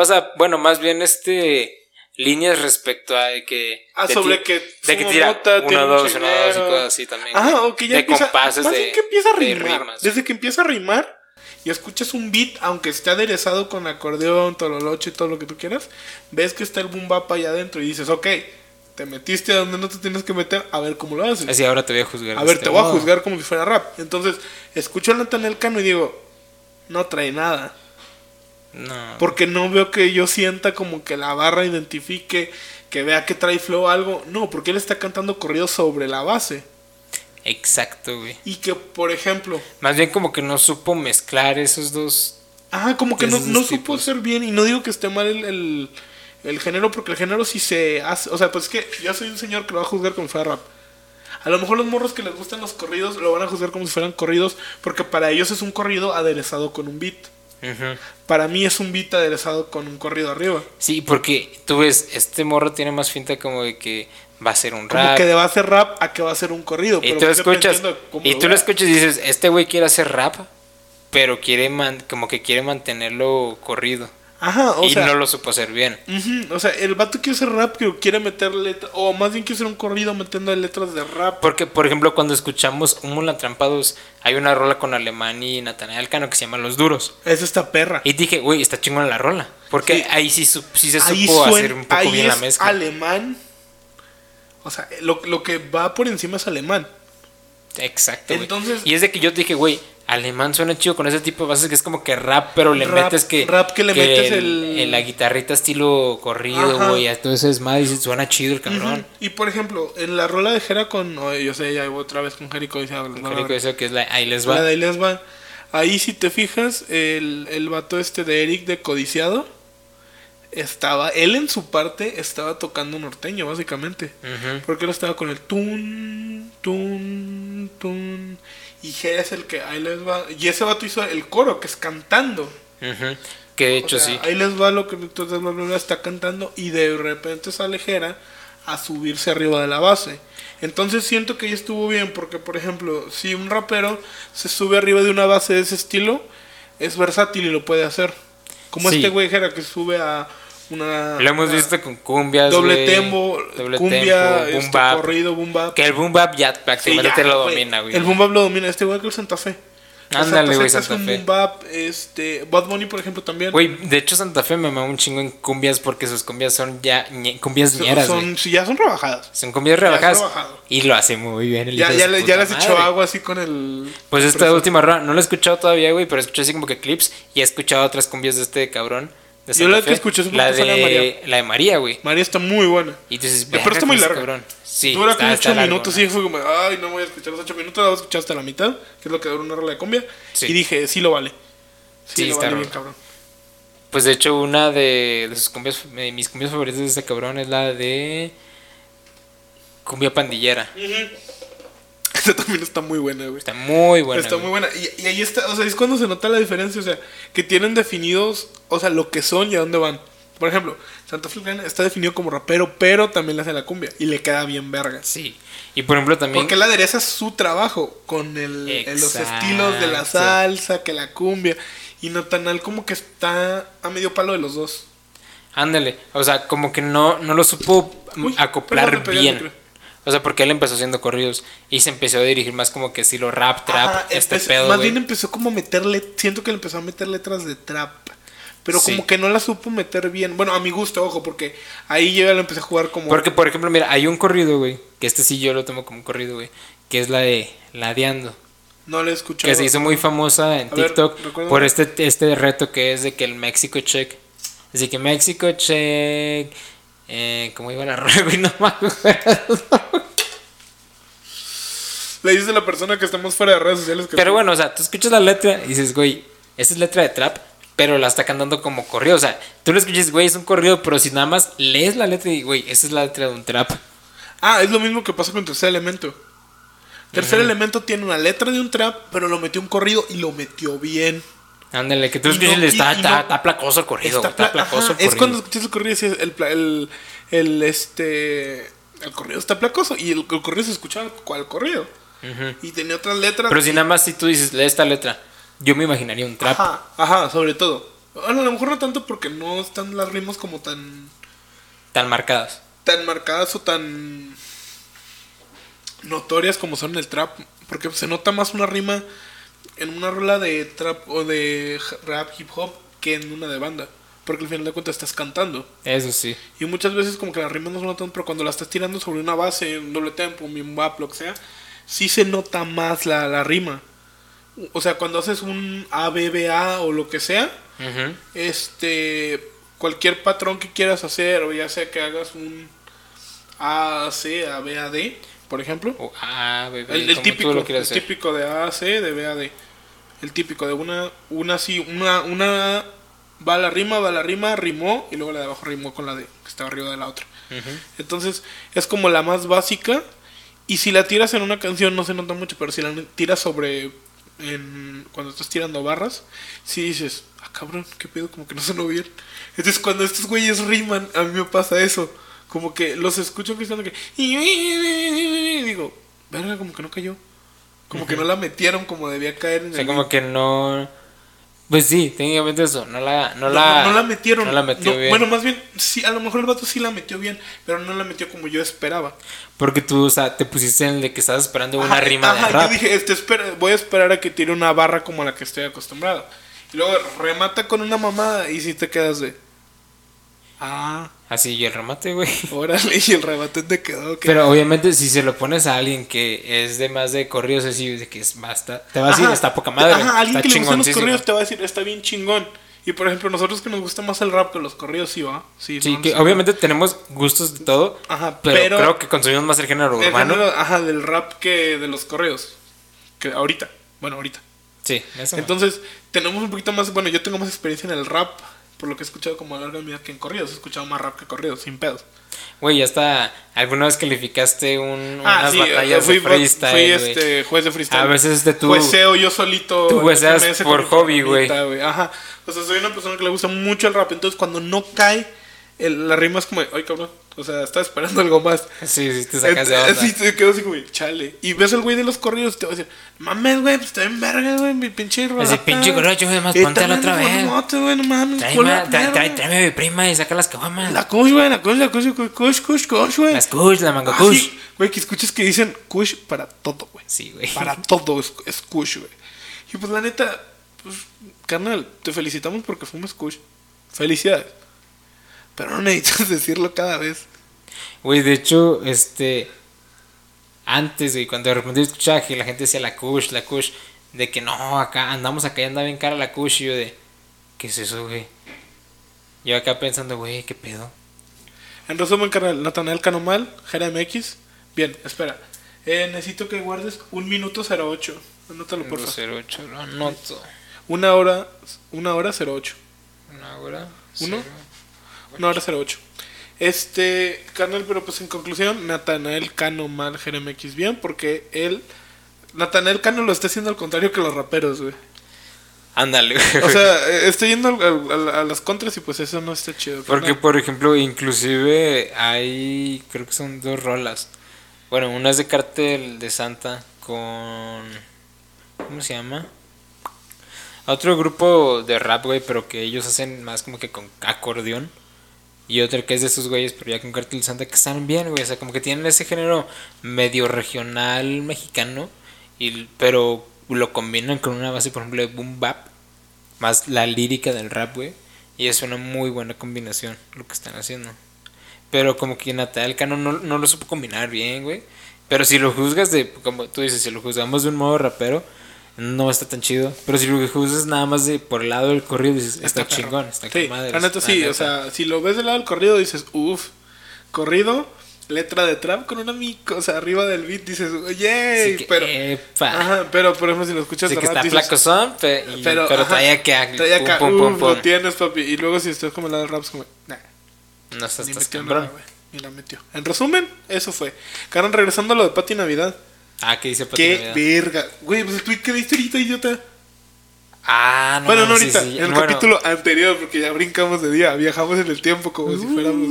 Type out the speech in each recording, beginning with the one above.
O sea, bueno, más bien líneas respecto a que... Ah, sobre que... De que tira nota, uno, dos, uno, dos y cosas así también. Ah, ok, ya de empieza... compases más de, que empieza a rimar. Desde que empieza a rimar y escuchas un beat, aunque esté aderezado con acordeón, tololocho y todo lo que tú quieras, ves que está el boom bap allá adentro y dices, ok, te metiste a donde no te tienes que meter, a ver cómo lo haces. Así, ahora te voy a juzgar. A ver, te voy a juzgar como si fuera rap. Entonces, escucho a Natanael Cano y digo, no trae nada. No. Porque no veo que yo sienta como que la barra identifique, que vea que trae flow algo. No, porque él está cantando corrido sobre la base. Exacto, güey. Y que, por ejemplo... Más bien como que no supo mezclar esos dos... Ah, como que no supo ser bien. Y no digo que esté mal el género, porque el género sí se hace... O sea, pues es que yo soy un señor que lo va a juzgar como si fuera rap. A lo mejor los morros que les gustan los corridos lo van a juzgar como si fueran corridos, porque para ellos es un corrido aderezado con un beat. Uh-huh. Para mí es un beat aderezado con un corrido arriba. Sí, porque tú ves, este morro tiene más finta como de que va a ser un rap, como que va a hacer rap a que va a ser un corrido. Y pero tú lo escuchas y dices, este güey quiere hacer rap, pero quiere como que quiere mantenerlo corrido. Ajá, o sea, no lo supo hacer bien. Uh-huh, o sea, el vato quiere hacer rap, que quiere meter letras, o más bien quiere hacer un corrido metiendo letras de rap. Porque, por ejemplo, cuando escuchamos Húmula Trampados, hay una rola con Alemán y Natanael Cano que se llama Los Duros. Es esta perra. Y dije, güey, está chingona la rola. Porque sí, ahí sí se supo hacer un poco bien la mezcla. Alemán. O sea, lo que va por encima es Alemán. Exacto. Entonces, y es de que yo te dije, güey, Alemán suena chido con ese tipo de bases que es como que rap, pero le metes que... Rap que le metes la guitarrita estilo corrido, güey. Entonces, más suena chido el cabrón. Uh-huh. Y, por ejemplo, en la rola de Gera yo sé, ya voy otra vez con Erico Codiciado. Erico Codiciado, que es la Ahí les va. La de Ahí les va. Ahí, si te fijas, el vato de Eric de Codiciado, él en su parte estaba tocando norteño, básicamente. Uh-huh. Porque él estaba con el tun, tun, tun... Y Gera es el que ahí les va. Y ese vato hizo el coro, que es cantando. Uh-huh. Que de hecho, o sea, sí. Ahí les va lo que entonces está cantando. Y de repente sale Gera a subirse arriba de la base. Entonces siento que ahí estuvo bien. Porque, por ejemplo, si un rapero se sube arriba de una base de ese estilo, es versátil y lo puede hacer. Como sí, este güey Gera que sube a una... Lo hemos visto con cumbias, doble tempo, cumbia, tempo, boom bap, corrido, boom bap. Que el boom bap ya prácticamente lo domina, güey. El boom bap lo domina este güey que es Santa Fe. Ándale, güey, Santa Fe. Boom bap, Bad Bunny, por ejemplo, también. Güey, de hecho Santa Fe me mamó un chingo en cumbias, porque sus cumbias son ya cumbias ñeras, güey. Sí, ya son rebajadas. Son cumbias rebajadas. Y lo hace muy bien el hijo. Ya le has hecho agua así con el... Pues esta última ronda no la he escuchado todavía, güey, pero escuché así como que clips y he escuchado otras cumbias de cabrón. Yo la que escuché es la de María, güey. María está muy buena. Y dices, pero está muy larga. Sí, dura como 8 minutos, ¿no? Y fue como, ay, no voy a escuchar los 8 minutos, la voy a escuchar hasta la mitad, que es lo que dura una rola de cumbia. Sí. Y dije, sí lo vale. Sí, lo está vale bien, cabrón. Pues de hecho, una de sus cumbias, mis cumbias favoritas de este cabrón es la de cumbia pandillera. Esta también está muy buena, güey. Está muy buena. Está muy buena. Y ahí está, o sea, es cuando se nota la diferencia, o sea, que tienen definidos, o sea, lo que son y a dónde van. Por ejemplo, Santa Fe está definido como rapero, pero también le hace la cumbia y le queda bien verga. Sí. Y por ejemplo también... Porque él adereza su trabajo con los estilos de la salsa, que la cumbia. Y Natanael como que está a medio palo de los dos. Ándale, o sea, como que no lo supo acoplar bien. O sea, porque él empezó haciendo corridos y se empezó a dirigir más como que estilo rap, trap. Ajá, pedo, más bien empezó como a meterle... Siento que le empezó a meter letras de trap. Pero sí, como que no la supo meter bien. Bueno, a mi gusto, ojo, porque ahí yo ya lo empecé a jugar como... Porque, por ejemplo, mira, hay un corrido, güey, que sí yo lo tomo como un corrido, güey, que es la de Ladeando. No lo he escuchado. Que se hizo muy famosa en TikTok por este reto que es de que el México Check. Así que México Check... ¿Cómo iba la rola, güey? No me acuerdo. Le dices a la persona que estamos fuera de redes sociales que... Pero bueno, o sea, tú escuchas la letra y dices, güey, esta es letra de trap, pero la está cantando como corrido. O sea, tú lo escuchas, güey, es un corrido, pero si nada más lees la letra y, güey, esa es la letra de un trap. Ah, es lo mismo que pasa con Tercer Elemento. Tercer Elemento tiene una letra de un trap, pero lo metió un corrido y lo metió bien. Ándale, que tú escuchas está placoso el corrido. Está placoso el corrido. Es cuando escuchas el corrido y dices el corrido está placoso. Y el corrido se escuchaba cual corrido. Uh-huh. Y tenía otras letras. Pero si nada más si tú dices, lee esta letra, yo me imaginaría un trap. Ajá, sobre todo. A lo mejor no tanto porque no están las rimas como tan... tan marcadas. Tan marcadas o tan notorias como son en el trap. Porque se nota más una rima en una rola de trap o de rap, hip hop, que en una de banda. Porque al final de cuentas estás cantando. Eso sí. Y muchas veces como que las rimas no se notan, pero cuando las estás tirando sobre una base, un doble tempo, un bimbap, lo que sea, sí se nota más la rima. O sea, cuando haces un ABBA o lo que sea, uh-huh, cualquier patrón que quieras hacer, o ya sea que hagas un A-C, A-B-A-D, por ejemplo. O A-B-B, el típico de A-C, de B-A-D. El típico de una va la rima, rimó, y luego la de abajo rimó con la de que estaba arriba de la otra. Uh-huh. Entonces, es como la más básica. Y si la tiras en una canción no se nota mucho, pero si la tiras cuando estás tirando barras, si dices, cabrón, qué pedo, como que no sonó bien. Entonces, cuando estos güeyes riman, a mí me pasa eso. Como que los escucho gritando que... y digo, verga, como que no cayó. Como uh-huh, que no la metieron como debía caer. En o sea, como que no... Pues sí, técnicamente eso, no la metieron. No la metió bien. Bueno, más bien, sí, a lo mejor el vato sí la metió bien, pero no la metió como yo esperaba. Porque tú, o sea, te pusiste en el de que estabas esperando una rima de rap. Yo dije, voy a esperar a que tire una barra como la que estoy acostumbrado. Y luego remata con una mamada y sí te quedas de... Así, y el remate, güey. Órale, y el remate te quedó. Pero obviamente, si se lo pones a alguien que es de más de corridos, así de que es basta, te va a decir, está poca madre. Alguien que le gusta los corridos te va a decir, está bien chingón. Y por ejemplo, nosotros que nos gusta más el rap que los corridos, sí va. Sí, no, que sí, obviamente va. Tenemos gustos de todo. Pero creo que consumimos más el género urbano. Del rap que de los corridos. Que ahorita. Bueno, ahorita. Sí, eso. Entonces, tenemos un poquito más. Bueno, yo tengo más experiencia en el rap. Por lo que he escuchado como a larga medida que en corridos. He escuchado más rap que corridos, sin pedos. Güey, hasta alguna vez calificaste unas batallas de freestyle. Fui juez de freestyle. A veces tú jueceo yo solito. Tú jueceas por hobby, güey. Ajá. O sea, soy una persona que le gusta mucho el rap. Entonces, cuando no cae, la rima es como, ay, cabrón. O sea, estaba esperando algo más. Sí, te sacas de onda. Sí, te quedas así como, chale. Y ves al güey de los corridos y te va a decir, mames, güey, pues está bien verga, güey, mi pinche rata. Ese pinche corrido, güey, más póntelo otra vez. Güey, no mames. Tráeme a mi prima y saca las caguamas. La kush, güey, la kush, güey. Las kush, la manga kush. Sí, güey, que escuches que dicen kush para todo, güey. Sí, güey. Para todo es kush, güey. Y pues la neta, pues, carnal, te felicitamos porque fumas kush. Felicidades. Pero no necesitas decirlo cada vez. Güey, de hecho, antes, güey, cuando de repente escuchaba que la gente decía la kush, de que no, acá y anda bien cara la kush, y yo de, ¿qué es eso, güey? Yo acá pensando, güey, ¿qué pedo? En resumen, carnal, Natanael Cano mal, Gera MX. Bien, espera. Necesito que guardes 1:08. Anótalo, por favor. 08, lo anoto. 1 hora 08. 1 hora. 1 hora 08. Carnal, pero pues en conclusión, Natanael Cano mal, Gera MX bien, porque Natanael Cano lo está haciendo al contrario que los raperos, güey. Ándale, güey. O sea, estoy yendo a las contras y pues eso no está chido. Porque, por ejemplo, inclusive hay, creo que son 2 rolas. Bueno, una es de Cartel de Santa con... ¿cómo se llama? Otro grupo de rap, güey, pero que ellos hacen más como que con acordeón. Y otro que es de esos güeyes, pero ya con Cartel de Santa, que están bien, güey. O sea, como que tienen ese género medio regional mexicano, pero lo combinan con una base, por ejemplo, de boom bap, más la lírica del rap, güey. Y es una muy buena combinación lo que están haciendo. Pero como que Natanael Cano no lo supo combinar bien, güey. Pero si lo juzgas como tú dices, si lo juzgamos de un modo rapero, no está tan chido. Pero si lo juzgas nada más de por el lado del corrido, dices, está chingón, está con madre. La neta sí, o sea, si lo ves del lado del corrido, dices, uff, corrido, letra de trap con una micosa arriba del beat, dices, oye, sí, pero... pero por ejemplo, si lo escuchas... sí que rap, está flacosón, pero trae acá, pum. Lo tienes, papi. Y luego si estás como el lado del rap, es como, nah. No estás cabrón. Ni la metió. En resumen, eso fue. Carón, regresando a lo de Pati Navidad. ¿Qué dice Pati Navidad? ¡Qué verga! Güey, pues el tweet que diste ahorita, idiota. Ah, no. Bueno, no ahorita, sí, sí. En el capítulo anterior, porque ya brincamos de día, viajamos en el tiempo como si fuéramos...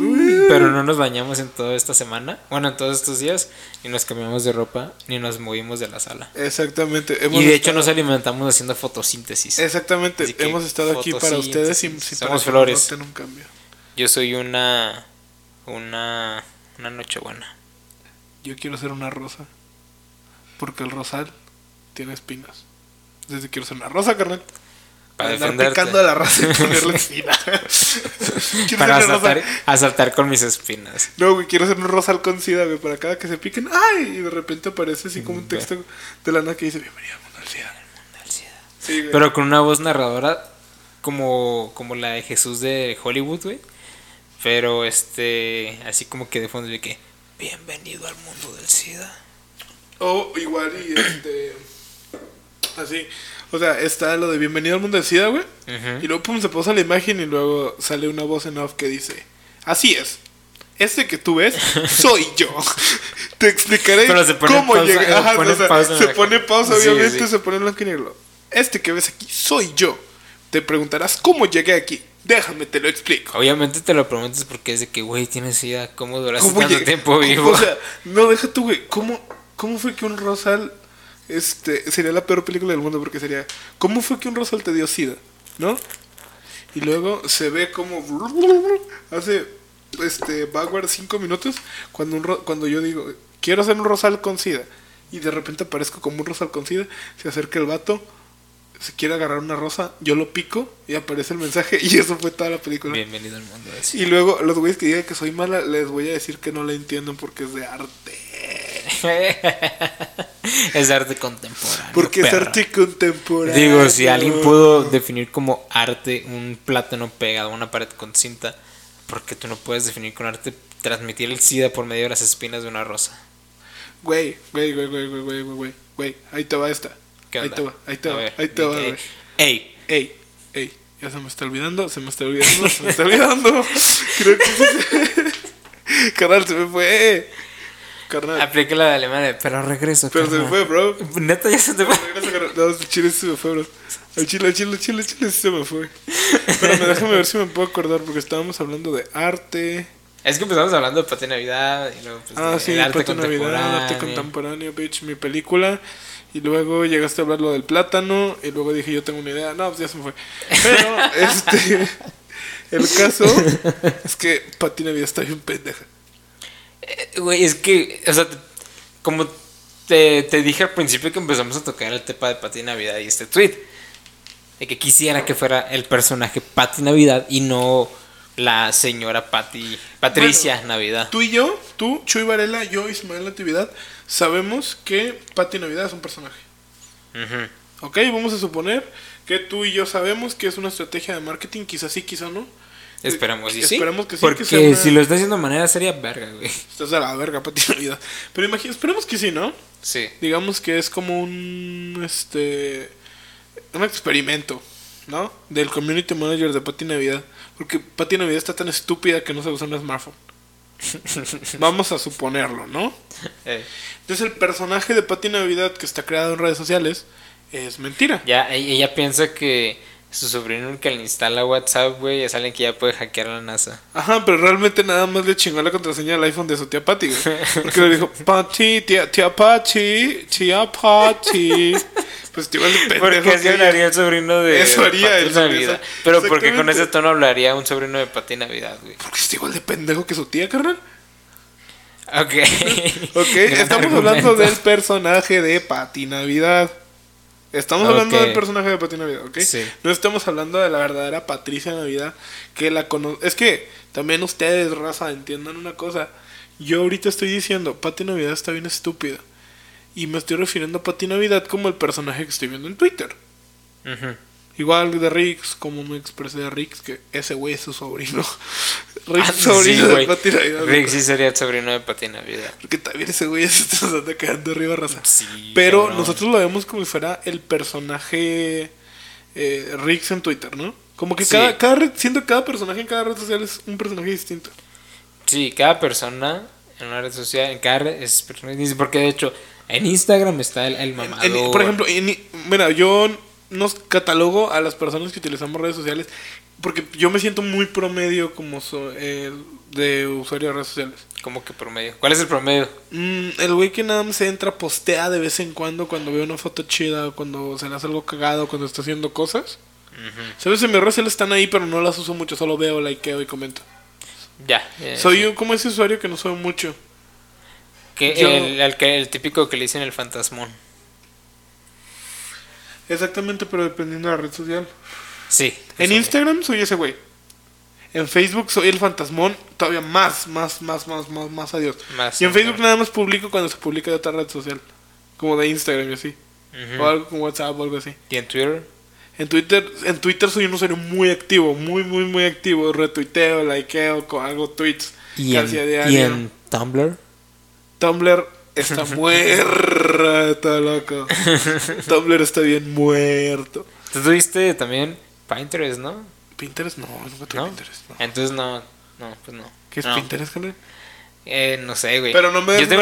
Pero no nos bañamos en toda esta semana, bueno, en todos estos días, ni nos cambiamos de ropa, ni nos movimos de la sala. Exactamente. Hemos y de hecho nos alimentamos haciendo fotosíntesis. Exactamente, hemos estado aquí para ustedes y somos flores. No, un cambio. Yo soy una nochebuena. Yo quiero ser una rosa, porque el rosal tiene espinas. Desde quiero ser una rosa, carnal. Para defenderte. Picando a la raza y ponerle espinas. Para asaltar con mis espinas. No, güey, quiero ser un rosal con sida, güey. Para cada que se piquen, ¡ay! Y de repente aparece así como un texto de la nada que dice: bienvenido al mundo del sida. Sí, güey. Pero con una voz narradora como la de Jesús de Hollywood, güey. Pero así como que de fondo de que: bienvenido al mundo del sida. O igual y así, o sea, está lo de bienvenido al mundo de SIDA, güey. Uh-huh. Y luego pum, se posa la imagen y luego sale una voz en off que dice: así es, que tú ves soy yo. Te explicaré cómo llega. Ajá, o sea, se pone pausa, obviamente, sí. Se pone blanco y negro. Que ves aquí soy yo. Te preguntarás cómo llegué aquí. Déjame, te lo explico. Obviamente te lo preguntas porque es de que, güey, tienes SIDA. ¿Cómo duraste tanto tiempo vivo? O sea, no, deja tú, güey. ¿Cómo fue que un rosal... sería la peor película del mundo, porque sería: ¿cómo fue que un rosal te dio sida? ¿No? Y luego se ve como hace backward 5 minutos cuando yo digo: quiero hacer un rosal con sida, y de repente aparezco como un rosal con sida. Se acerca el vato, se quiere agarrar una rosa, yo lo pico y aparece el mensaje, y eso fue toda la película. Bienvenido al mundo de sida. Y luego los güeyes que digan que soy mala, les voy a decir que no la entienden porque es de arte. Es arte contemporáneo. Porque es arte contemporáneo. Digo, si alguien pudo definir como arte un plátano pegado a una pared con cinta, porque tú no puedes definir con arte transmitir el SIDA por medio de las espinas de una rosa. Güey, ahí te va esta. Ahí te va. Ey, ya se me está olvidando. Creo que carnal, se me fue. Carnal. Apliqué la de Alemán, pero regreso. Pero carnal, se me fue, bro. Neta, ya se te fue. No, chile se me fue, bro. El chile se me fue. Pero déjame ver si me puedo acordar, porque estábamos hablando de arte. Es que empezamos hablando de Patricia Navidad. Y luego, sí, Patricia Navidad, arte contemporáneo, bitch, mi película. Y luego llegaste a hablar lo del plátano. Y luego dije: yo tengo una idea. No, pues ya se me fue. Pero el caso es que Patricia Navidad está bien pendeja. Güey, es que, o sea, como te dije al principio que empezamos a tocar el tema de Pati Navidad y este tweet, de que quisiera que fuera el personaje Pati Navidad y no la señora Patricia Navidad. Tú y yo, Chuy Varela, yo, Ismael Natividad, sabemos que Pati Navidad es un personaje. Uh-huh. Ok, vamos a suponer que tú y yo sabemos que es una estrategia de marketing, quizás sí, quizás no. Esperamos que sí. Porque que sea si lo está haciendo de manera seria, verga, güey. Estás a la verga, Pati Navidad. Pero esperemos que sí, ¿no? Sí. Digamos que es como un experimento, ¿no? Del community manager de Pati Navidad. Porque Pati Navidad está tan estúpida que no sabe usar un smartphone. Vamos a suponerlo, ¿no? Entonces el personaje de Pati Navidad que está creado en redes sociales es mentira. Ya, ella piensa que su sobrino que le instala WhatsApp, güey, es alguien que ya puede hackear a la NASA. Ajá, pero realmente nada más le chingó la contraseña del iPhone de su tía Patty, güey. Porque le dijo: Patty, tía Patty. Pues te iba el pendejo. Porque así hablaría el sobrino de eso haría Pati Navidad. Pero porque con ese tono hablaría un sobrino de Pati Navidad, güey. Porque es igual de pendejo que su tía, carnal. Ok, estamos hablando del personaje de Pati Navidad. Estamos hablando del personaje de Pati Navidad, ¿ok? Sí. No estamos hablando de la verdadera Patricia Navidad que la conoce. Es que también ustedes, raza, entiendan una cosa. Yo ahorita estoy diciendo, Pati Navidad está bien estúpida. Y me estoy refiriendo a Pati Navidad como el personaje que estoy viendo en Twitter. Uh-huh. Igual de Rix, como me expresé de Rix, que ese güey es su sobrino. Rix sobrino de Pati Navidad. Rix sí sería el sobrino de Pati Navidad. Porque también ese güey se está quedando arriba, raza. Sí, pero nosotros lo vemos como si fuera el personaje Rix en Twitter, ¿no? Como que cada personaje en cada red social es un personaje distinto. Sí, cada persona en una red social, en cada red es personaje distinto. Porque de hecho, en Instagram está el mamado. Por ejemplo, mira, yo nos catalogo a las personas que utilizamos redes sociales, porque yo me siento muy promedio como de usuario de redes sociales. ¿Cómo que promedio? ¿Cuál es el promedio? El güey que nada más se entra, postea de vez en cuando ve una foto chida, cuando se le hace algo cagado, cuando está haciendo cosas. Uh-huh. ¿Sabes? En mis redes sociales están ahí, pero no las uso mucho, solo veo, likeo y comento. Ya. Soy yo como ese usuario que no soy mucho. El típico que le dicen el fantasmón. Exactamente, pero dependiendo de la red social. Sí. En Instagram soy ese güey. En Facebook soy el fantasmón. Todavía más, adiós. Más, y en Facebook nada más publico cuando se publica de otra red social, como de Instagram y así. Uh-huh. O algo como WhatsApp o algo así. ¿Y en Twitter? En Twitter soy un usuario muy activo. Muy activo. Retuiteo, likeo, hago tweets. ¿Y en Tumblr? Tumblr está muerto, loco. Tumblr está bien muerto. Tú tuviste también Pinterest, ¿no? Pinterest no, nunca tuve Pinterest. No. Entonces no. ¿Qué es Pinterest, Carlos? No sé, güey. Pero no me yo tengo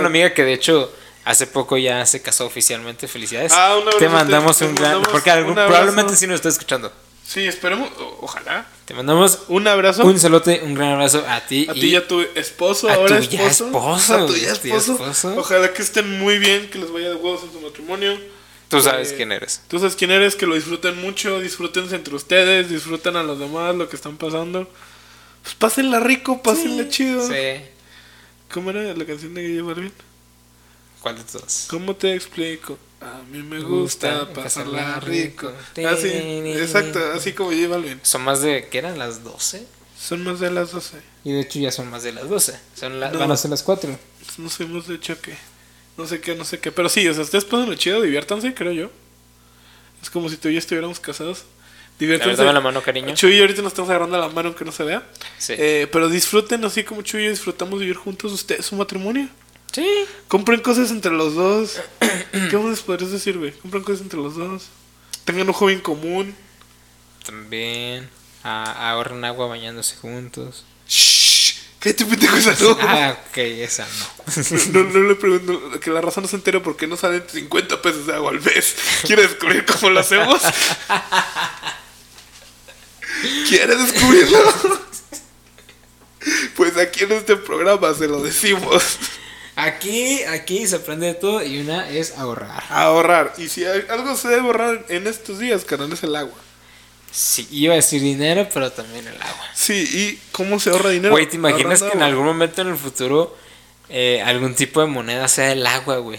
una amiga, que de hecho hace poco ya se casó oficialmente. Felicidades. Te mandamos un gran, porque probablemente sí nos está escuchando. Sí, esperemos, ojalá. Te mandamos un abrazo. Un saludo, un gran abrazo a ti. A ti y a tu esposo, a tu esposo. Ojalá que estén muy bien, que les vaya de huevos en su matrimonio. Tú sabes quién eres. Tú sabes quién eres, que lo disfruten mucho, disfrútense entre ustedes, disfruten a los demás, lo que están pasando. Pues pásenla rico, pásenla chido. Sí. ¿Cómo era la canción de Guillermo Alvin? ¿Cuál de todas? ¿Cómo te explico? A mí me gusta pasarla rico. Así, exacto, así como lleva bien. ¿Son más de qué eran? ¿Las 12? Son más de las 12. Y de hecho ya son más de las 12. Van a ser las 4. Nos fuimos de choque. No sé qué. Pero sí, o sea, ustedes pasan lo chido, diviértanse, creo yo. Es como si tú y yo estuviéramos casados. Diviértanse. Dame la mano, cariño. Chuy y yo ahorita nos estamos agarrando la mano aunque no se vea. Sí. Pero disfruten, así como Chuy y yo disfrutamos vivir juntos ustedes su matrimonio. Sí. Compren cosas entre los dos. ¿Qué más les podrías decir, güey? Compren cosas entre los dos. Tengan un hobby en común. También. Ahorren agua bañándose juntos. Shh. ¿Qué te pendejo esa no? Ok, esa no. No le pregunto. Que la razón no se entere por qué no salen 50 pesos de agua al mes. ¿Quieres descubrir cómo lo hacemos? ¿Quieres descubrirlo? Pues aquí en este programa se lo decimos. Aquí se aprende de todo y una es ahorrar. Ahorrar. Y si algo se debe ahorrar en estos días, carnal, es el agua. Sí, iba a decir dinero, pero también el agua. Sí, ¿y cómo se ahorra dinero? Güey, ¿te imaginas que en algún momento en el futuro algún tipo de moneda sea el agua, güey?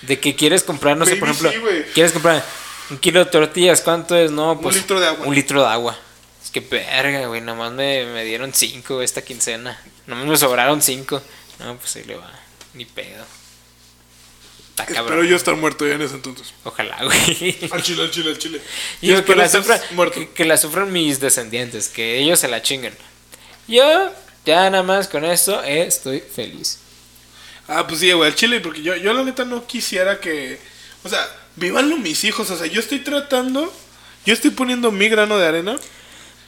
De que quieres comprar, no sé, por ejemplo, quieres comprar un kilo de tortillas, ¿cuánto es? No, pues un litro de agua. Un litro de agua. Es que verga, güey, nomás me dieron 5 esta quincena. Nomás me sobraron 5. No, pues ahí le va. Ni pedo. Está cabrón. Espero yo estar muerto ya en ese entonces. Ojalá, güey. Al chile. Y es que la sufran, que la sufran mis descendientes, que ellos se la chinguen. Yo ya nada más con esto estoy feliz. Pues sí, güey, al chile, porque yo la neta no quisiera que, o sea, vivanlo mis hijos, o sea, yo estoy poniendo mi grano de arena.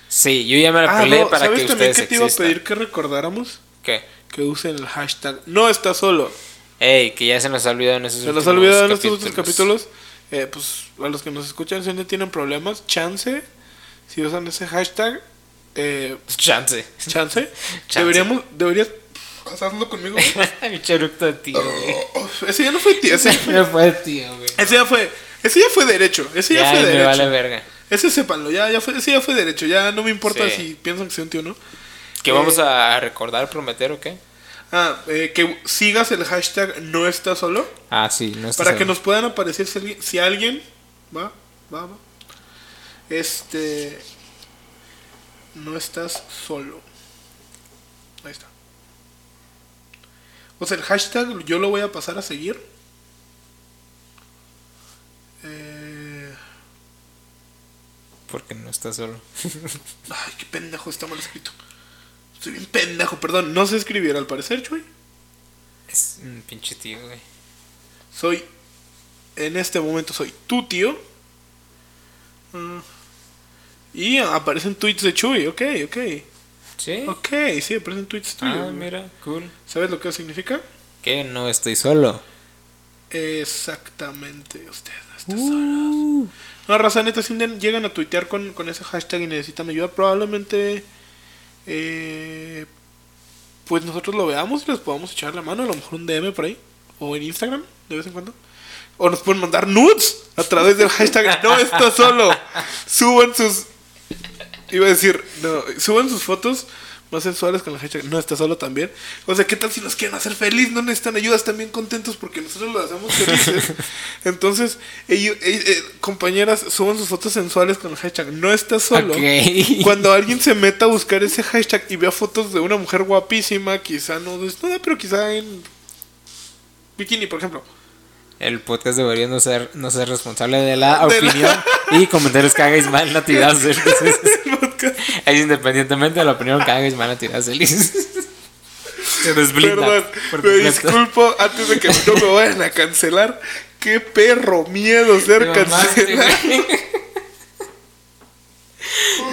Sí, yo ya me la peleé para que ustedes existan. ¿Sabes también que te iba a pedir que recordáramos? ¿Qué? Que usen el hashtag No Está Solo. Que ya se nos ha olvidado en esos últimos capítulos. Pues a los que nos escuchan, si no tienen problemas, chance, si usan ese hashtag, chance. Deberías pasarlo conmigo. Mi charucto de tío. Ese ya no fue tío. Ese ya fue derecho. Ese ya fue derecho. Vale verga. Ese sépanlo, ese ya fue derecho. Ya no me importa si piensan que soy un tío o no. ¿Qué vamos a recordar, prometer o qué? Que sigas el hashtag No Está Solo. Sí, No Está Solo. Para que nos puedan aparecer si alguien... Va. No Estás Solo. Ahí está. O sea, el hashtag yo lo voy a pasar a seguir. Porque no está solo. Ay, qué pendejo, está mal escrito. Soy bien pendejo, perdón, no sé escribir al parecer, Chuy. Es un pinche tío, güey. En este momento soy tu tío. Y aparecen tweets de Chuy, ok. ¿Sí? Ok, sí, aparecen tweets tuyos. Mira, cool. ¿Sabes lo que significa? Que no estoy solo. Exactamente, ustedes no solos. No, raza, neta, si llegan a tuitear con ese hashtag y necesitan ayuda, probablemente pues nosotros lo veamos y les podamos echar la mano, a lo mejor un DM por ahí, o en Instagram, de vez en cuando. O nos pueden mandar nudes a través del hashtag No Está Solo. Suban sus... Iba a decir, no, suban sus fotos más sensuales con el hashtag No Está Solo también. O sea, ¿qué tal si nos quieren hacer feliz? No necesitan ayuda, están bien contentos porque nosotros los hacemos felices. Entonces, compañeras, suban sus fotos sensuales con el hashtag No Está Solo. Okay. Cuando alguien se meta a buscar ese hashtag y vea fotos de una mujer guapísima, quizá no desnuda, pero quizá en bikini, por ejemplo. El podcast debería no ser responsable de la opinión y comentarios que hagáis mal, no tiras felices. Es independientemente de la opinión que hagáis mal, no tiras felices. Perdón, me disculpo antes de que no me vayan a cancelar. Qué perro miedo ser cancelado.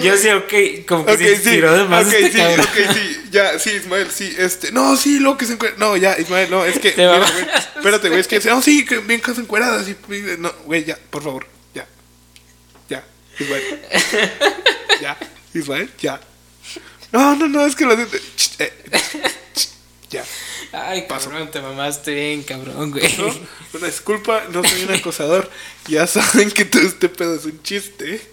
Yo sí, ok, como que okay, sí, tiró de más. Ok, este sí, cabrón. Ok, sí, ya, sí, Ismael, sí, no, sí, lo que se encuentra. No, ya, Ismael, no, es que. Mira, güey, espérate, güey, es que. No, sí, que bien casi encueradas. Sí, no, güey, ya, por favor, ya. Ya, Ismael. Ya, Ismael, ya. No, es que lo. Ya. Ay, cabrón, paso. Te mamaste bien, cabrón, güey. No, una disculpa, no soy un acosador. Ya saben que todo este pedo es un chiste.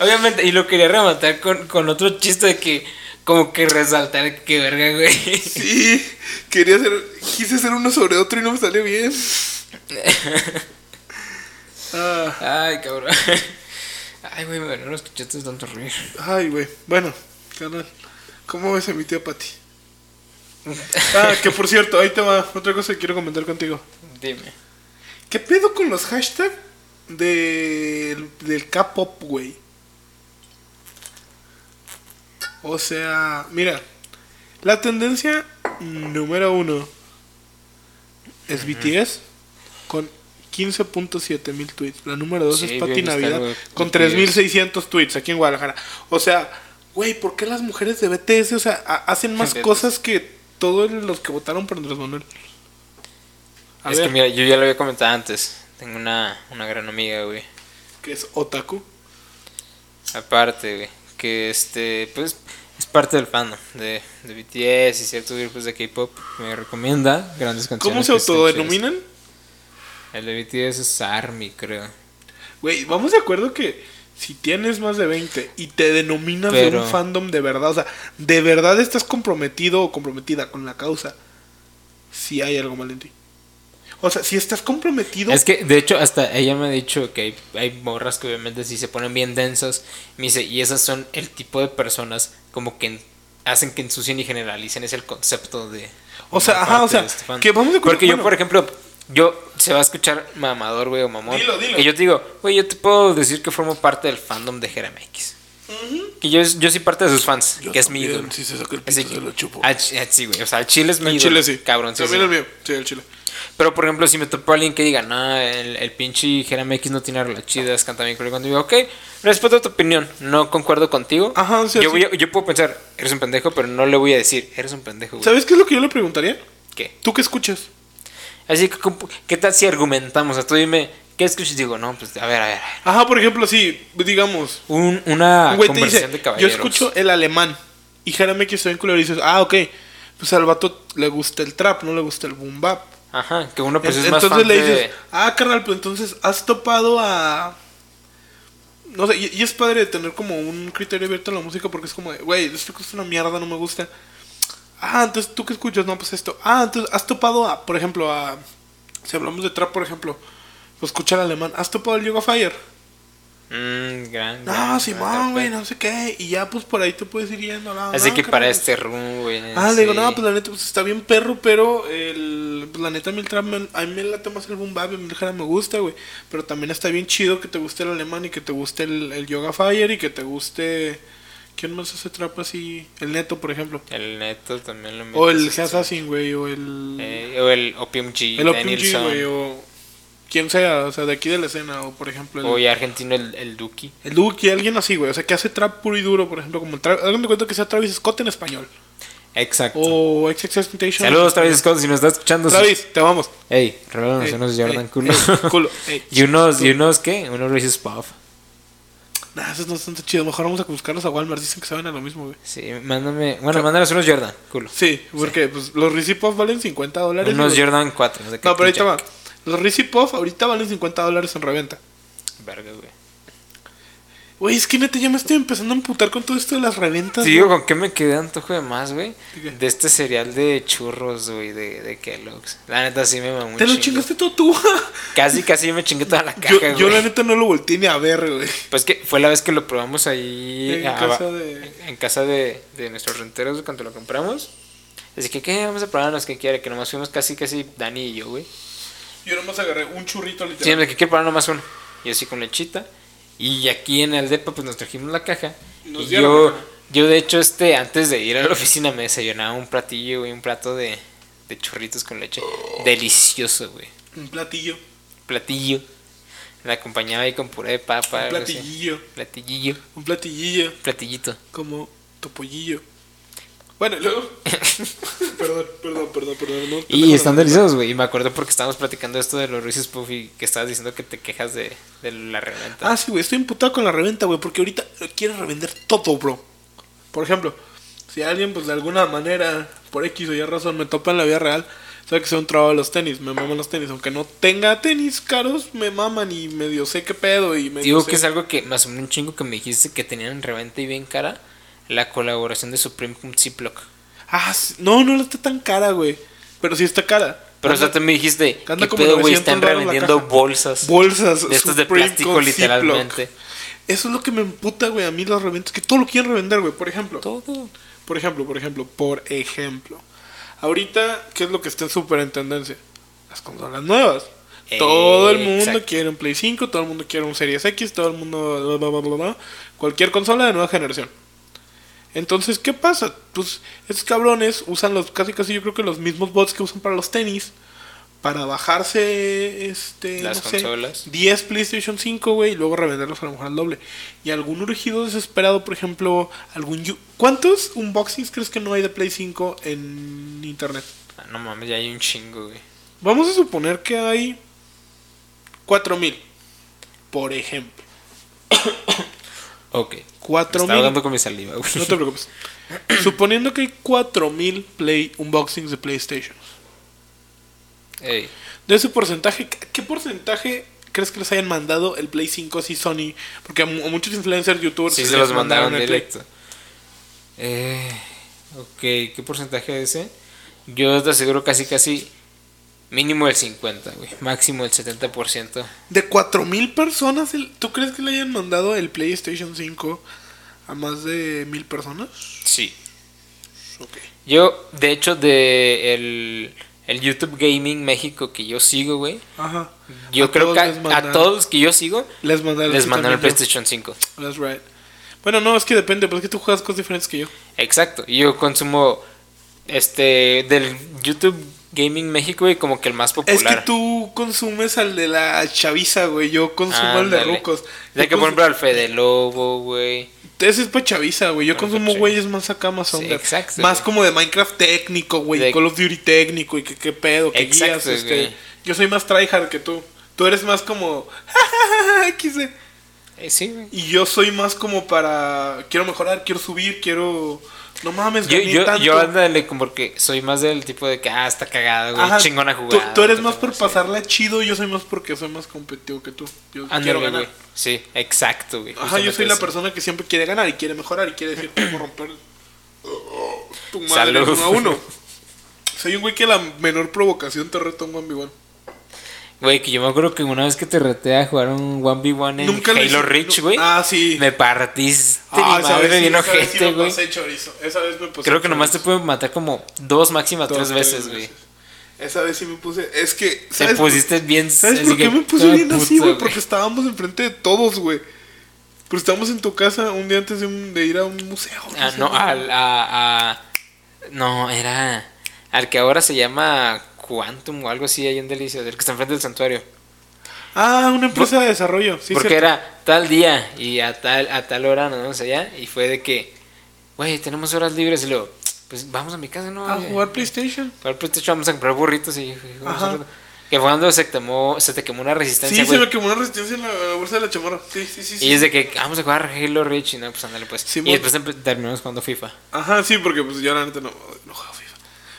Obviamente, y lo quería rematar con otro chiste de que, como que resaltar que verga, güey. Sí, quise hacer uno sobre otro y no me salió bien. Ay, cabrón. Ay, güey, me no escuchaste tanto reír. Ay, güey, bueno, canal, ¿cómo ves a mi tía Pati? Que por cierto, ahí te va otra cosa que quiero comentar contigo. Dime. ¿Qué pedo con los hashtags del K-pop, güey? O sea, mira, la tendencia número 1 es BTS con 15.7 mil tweets. La número 2 es Pati Navidad con 3.600 tweets aquí en Guadalajara. O sea, güey, ¿por qué las mujeres de BTS, o sea, hacen más cosas que todos los que votaron por Andrés Manuel? Es que mira, yo ya lo había comentado antes. Tengo una gran amiga, güey, que es otaku. Aparte, güey, que pues es parte del fandom de BTS y ciertos grupos de K-pop. Me recomienda grandes canciones. ¿Cómo se autodenominan? El de BTS es ARMY, creo. Güey, vamos de acuerdo que si tienes más de 20 y te denominas de un fandom de verdad, o sea, de verdad estás comprometido o comprometida con la causa, si hay algo mal en ti. O sea, si estás comprometido... Es que, de hecho, hasta ella me ha dicho que hay morras que obviamente sí se ponen bien densas. Me dice, y esas son el tipo de personas como que hacen que ensucien y generalicen. Es el concepto de... O sea, ajá, o sea, este que vamos a... Porque bueno, yo, por ejemplo, se va a escuchar mamador, güey, o mamón. Dilo. Que yo te digo, güey, yo te puedo decir que formo parte del fandom de Gera MX. Uh-huh. Que yo soy parte de sus fans, yo que es también, mi ídolo. Si se saca el pito, así, se lo chupo. Sí, güey, o sea, el chile es mi ídolo. El chile sí. Cabrón, sí. También el mío, sí, el chile. Pero, por ejemplo, si me topo a alguien que diga, no, el pinche Gera MX no tiene rolas chidas, canta bien, cuando digo, ok, respeto tu opinión, no concuerdo contigo. Ajá, sí, yo puedo pensar, eres un pendejo, pero no le voy a decir, eres un pendejo, güey. ¿Sabes qué es lo que yo le preguntaría? ¿Qué? ¿Tú qué escuchas? Así que, ¿qué tal si argumentamos? O sea, tú dime, ¿qué escuchas? Digo, no, pues, a ver. Ajá, por ejemplo, sí, digamos. Una conversación dice, de caballeros. Yo escucho el alemán y Gera MX está bien culero y dices, ok, pues al vato le gusta el trap, no le gusta el boom bap. Ajá, que uno pues es más fan. Entonces le dices, carnal, pues entonces has topado a... No sé, y es padre tener como un criterio abierto a la música porque es como de, güey, esto es una mierda, no me gusta. Entonces tú qué escuchas, no, pues esto. Entonces has topado a, por ejemplo, a... Si hablamos de trap, por ejemplo, pues escuchar alemán, ¿has topado el Yoga Fire? No, Simón, güey, no sé qué. Y ya, pues por ahí te puedes ir yendo. Así que para este rumbo, güey. Sí. Digo, no, pues la neta, pues está bien perro, pero pues la neta, a mí el trap, a mí me late más el boom bap, me gusta, güey. Pero también está bien chido que te guste el alemán y que te guste el Yoga Fire y que te guste. ¿Quién más hace trap así? El Neto, por ejemplo. El Neto también lo meto. O el Assassin, güey, o el. O el Opium G. El Opium G, güey, o. Quien sea, o sea, de aquí de la escena, o por ejemplo... Oye, argentino, el Duki. El Duki, alguien así, güey, o sea, que hace trap puro y duro, por ejemplo, como el trap... Háganme cuenta que sea Travis Scott en español. Exacto. O XXXTentacion. Saludos, Travis Scott, si nos estás escuchando. Travis, te amamos. Ey, revélanos unos Jordan culo. Culo. ¿Y unos qué? Unos Reese's Puff. Nah, esos no son tan chidos. Mejor vamos a buscarlos a Walmart. Dicen que saben a lo mismo, güey. Sí, mándame. Bueno, mándanos unos Jordan culo. Sí, porque pues, los Reese's Puff valen $50. Unos Jordan 4. No, pero ahí te va. Los Reese's Puff ahorita valen $50 en reventa. Verga, güey. Güey, es que neta, ya me estoy empezando a emputar con todo esto de las reventas. Sí, güey. ¿Con qué me quedé antojo de más, güey? De este cereal de churros, güey, de Kellogg's. La neta, sí me mamó. ¿Te lo chingaste todo tú? Casi me chingué toda la caja, güey. Yo la neta no lo volteé ni a ver, güey. Pues que fue la vez que lo probamos ahí en casa de nuestros renteros cuando lo compramos. Así que, ¿qué? Vamos a probar los que quiera, que nomás fuimos casi Dani y yo, güey. Yo nomás agarré un churrito literal. Sí, me que probar nomás uno. Y así con lechita. Y aquí en el depa pues nos trajimos la caja. Y yo de hecho antes de ir a la oficina me desayunaba un platillo, güey, un plato de churritos con leche. Delicioso, güey. Un platillo. La acompañaba ahí con puré de papa. Un platillo. Platillito. Como tu pollillo. Bueno, luego. Perdón. No, y están deliciosos, güey. Y me acuerdo porque estábamos platicando esto de los Reese's Puff y que estabas diciendo que te quejas de la reventa. Ah, sí, güey. Estoy imputado con la reventa, güey. Porque ahorita quieren revender todo, bro. Por ejemplo, si alguien, pues de alguna manera, por X o Y razón, me topa en la vida real, sabe que soy un trabajo de los tenis. Me maman los tenis. Aunque no tenga tenis caros, me maman y medio sé qué pedo. Y medio digo sé. Que es algo que me asombró un chingo que me dijiste que tenían reventa y bien cara. La colaboración de Supreme con Ziploc. Ah, no está tan cara, güey. Pero sí está cara. Pero hasta me dijiste, ¿qué pedo, güey? Están revendiendo bolsas de estos de plástico, literalmente. Eso es lo que me emputa, güey, a mí los reventas. Que todo lo quieren revender, güey, por ejemplo. Todo. Por ejemplo. Ahorita, ¿qué es lo que está súper en tendencia? Las consolas nuevas. Todo el mundo quiere un Play 5, todo el mundo quiere un Series X, todo el mundo... Bla. Cualquier consola de nueva generación. Entonces, ¿qué pasa? Pues esos cabrones usan los casi yo creo que los mismos bots que usan para los tenis para bajarse las consolas. 10 PlayStation 5, güey, y luego revenderlos a lo mejor al doble. Y algún urgido desesperado, por ejemplo, ¿cuántos unboxings crees que no hay de Play 5 en internet? Ah, no mames, ya hay un chingo, güey. Vamos a suponer que hay 4000, por ejemplo. Ok. 4,000. Estaba hablando con mi saliva, güey. No te preocupes. Suponiendo que hay 4,000 unboxings de PlayStation. Ey. De ese porcentaje, ¿qué porcentaje crees que les hayan mandado el Play 5 así Sony? Porque a muchos influencers, youtubers... Sí, se los mandaron directo. Ok, ¿qué porcentaje es ese? Yo te aseguro casi mínimo el 50%, güey. Máximo el 70%. De 4,000 personas, ¿tú crees que le hayan mandado el PlayStation 5 a más de 1,000 personas? Sí. Ok. Yo, de hecho, de el YouTube Gaming México que yo sigo, güey. Ajá. Yo creo que a todos que yo sigo les mandaron el PlayStation 5. That's right. Bueno, no, es que depende, porque tú juegas cosas diferentes que yo. Exacto. Yo consumo del YouTube Gaming México, güey, como que el más popular. Es que tú consumes al de la chaviza, güey. Yo consumo al de rucos. Ya que por ejemplo al Fede Lobo, güey. Ese es para chaviza, güey. Yo consumo güeyes más acá, más onda. Sí, exacto. Más güey, como de Minecraft técnico, güey. Call of Duty técnico y qué pedo, qué guías. Yo soy más tryhard que tú. Tú eres más como... sí, güey. Y yo soy más como para... Quiero mejorar, quiero subir, quiero... No mames, güey. Yo ándale, como porque soy más del tipo de que, está cagado, güey. Ajá, chingona jugada. Tú eres más por pasarla chido, yo soy más porque soy más competitivo que tú. Yo quiero ganar. Güey. Sí, exacto, güey. Ajá, yo soy la persona que siempre quiere ganar y quiere mejorar y quiere decir, cómo romper tu madre. Salud. 1-1. Soy un güey que la menor provocación te reta un 1v1. Güey, que yo me acuerdo que una vez que te reté a jugar un 1v1 en Halo Reach, güey. Ah, sí. Me partiste. Madre, me vino gente, güey. Esa vez me puse. Creo que nomás te pude matar como dos, máxima tres veces, güey. Esa vez sí me puse. Es que. Te pusiste bien. ¿Sabes por qué me puse bien así, güey? Porque estábamos enfrente de todos, güey. Pero estábamos en tu casa un día antes de ir a un museo. No, era. Al que ahora se llama Quantum o algo así ahí en Delicias, el que está enfrente del santuario. Una empresa de desarrollo, sí. Porque cierto, era tal día y a tal hora nos vamos allá. Y fue de que, güey, tenemos horas libres. Y luego, pues vamos a mi casa, ¿no? A jugar PlayStation. Para PlayStation vamos a comprar burritos y... Ajá. Que fue cuando se te quemó una resistencia. Sí, wey. Se me quemó una resistencia en la bolsa de la chamorra. Sí. Y es de que vamos a jugar Halo Reach y no, pues ándale pues. Sí, y después terminamos jugando FIFA. Ajá, sí, porque pues yo la neta no juego FIFA.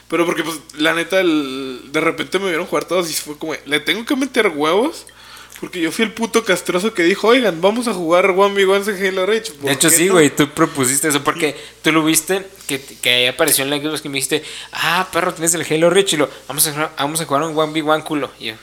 Pero porque pues la neta de repente me vieron jugar todos y fue como, le tengo que meter huevos. Porque yo fui el puto castroso que dijo, oigan, vamos a jugar 1v1 en Halo Reach. De hecho, sí, güey, tú propusiste eso. Porque tú lo viste, que apareció en la Xbox que me dijiste, ah, perro, tienes el Halo Reach. Y lo, vamos a jugar un 1v1 culo. Y yo,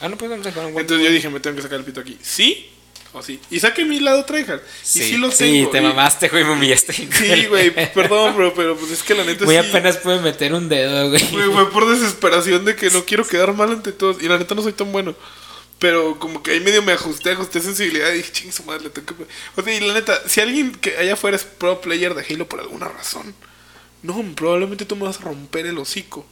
ah, no, pues vamos a jugar un 1v1. Entonces yo dije, me tengo que sacar el pito aquí. ¿Sí? O sí. Y saqué mi lado tryhard. Sí, y sí lo tengo. Sí, te mamaste, güey, me humillaste. Sí, güey, perdón, bro, pero pues es que la neta sí. Güey, apenas pude meter un dedo, güey. Güey, fue por desesperación de que no quiero quedar mal ante todos. Y la neta no soy tan bueno. Pero como que ahí medio me ajusté sensibilidad y dije, ching su madre, le tengo que... O sea, y la neta, si alguien que allá afuera es pro player de Halo por alguna razón, no, probablemente tú me vas a romper el hocico.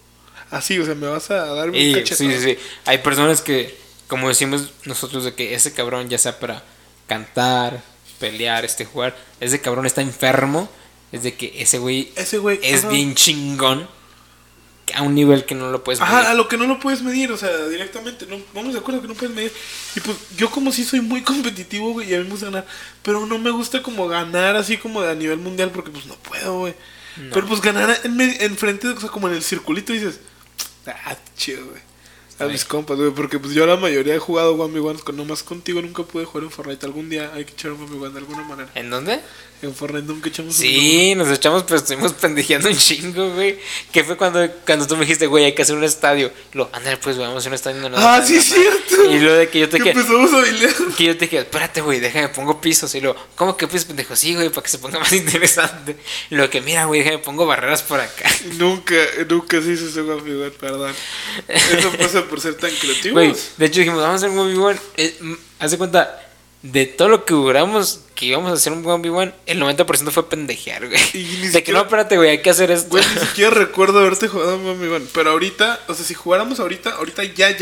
Así, o sea, me vas a dar un cachetón. Sí. Hay personas que, como decimos nosotros, de que ese cabrón, ya sea para cantar, pelear, jugar, ese cabrón está enfermo, es de que ese güey es bien chingón. A un nivel que no lo puedes medir. Ajá, a lo que no lo puedes medir, o sea, directamente. No, vamos de acuerdo que no puedes medir. Y pues yo como sí soy muy competitivo, güey, y a mí me gusta ganar. Pero no me gusta como ganar así como a nivel mundial, porque pues no puedo, güey. No. Pero pues ganar en frente, o sea, como en el circulito, dices, ah, chido, güey. A mis compas, güey, porque pues yo la mayoría he jugado 1v1 con nomás contigo, nunca pude jugar en Fortnite. Algún día hay que echar un 1v1 de alguna manera. ¿En dónde? En Fortnite nunca echamos. Sí, un nos echamos, pero estuvimos pendejeando un chingo, güey. Que fue cuando tú me dijiste, güey, hay que hacer un estadio. Lo, andale, pues, güey, vamos a hacer un estadio. No, ah, sí, es cierto. Y luego de que yo te dije, empezamos a bailar. Que yo te dije, espérate, güey, déjame pongo pisos. Y luego, ¿cómo que pisos, pendejo? Sí, güey, para que se ponga más interesante. Y luego que, mira, güey, déjame pongo barreras por acá. Nunca se hizo ese 1v1, perdón. Eso pasa por ser tan creativos. Wey, de hecho dijimos, vamos a hacer un 1v1. Haz de cuenta, de todo lo que duramos que íbamos a hacer un 1v1, el 90% fue pendejear, güey. De que no, espérate, güey, hay que hacer esto. Güey, ni siquiera recuerdo haberte jugado un 1v1. Pero ahorita, o sea, si jugáramos ahorita ya.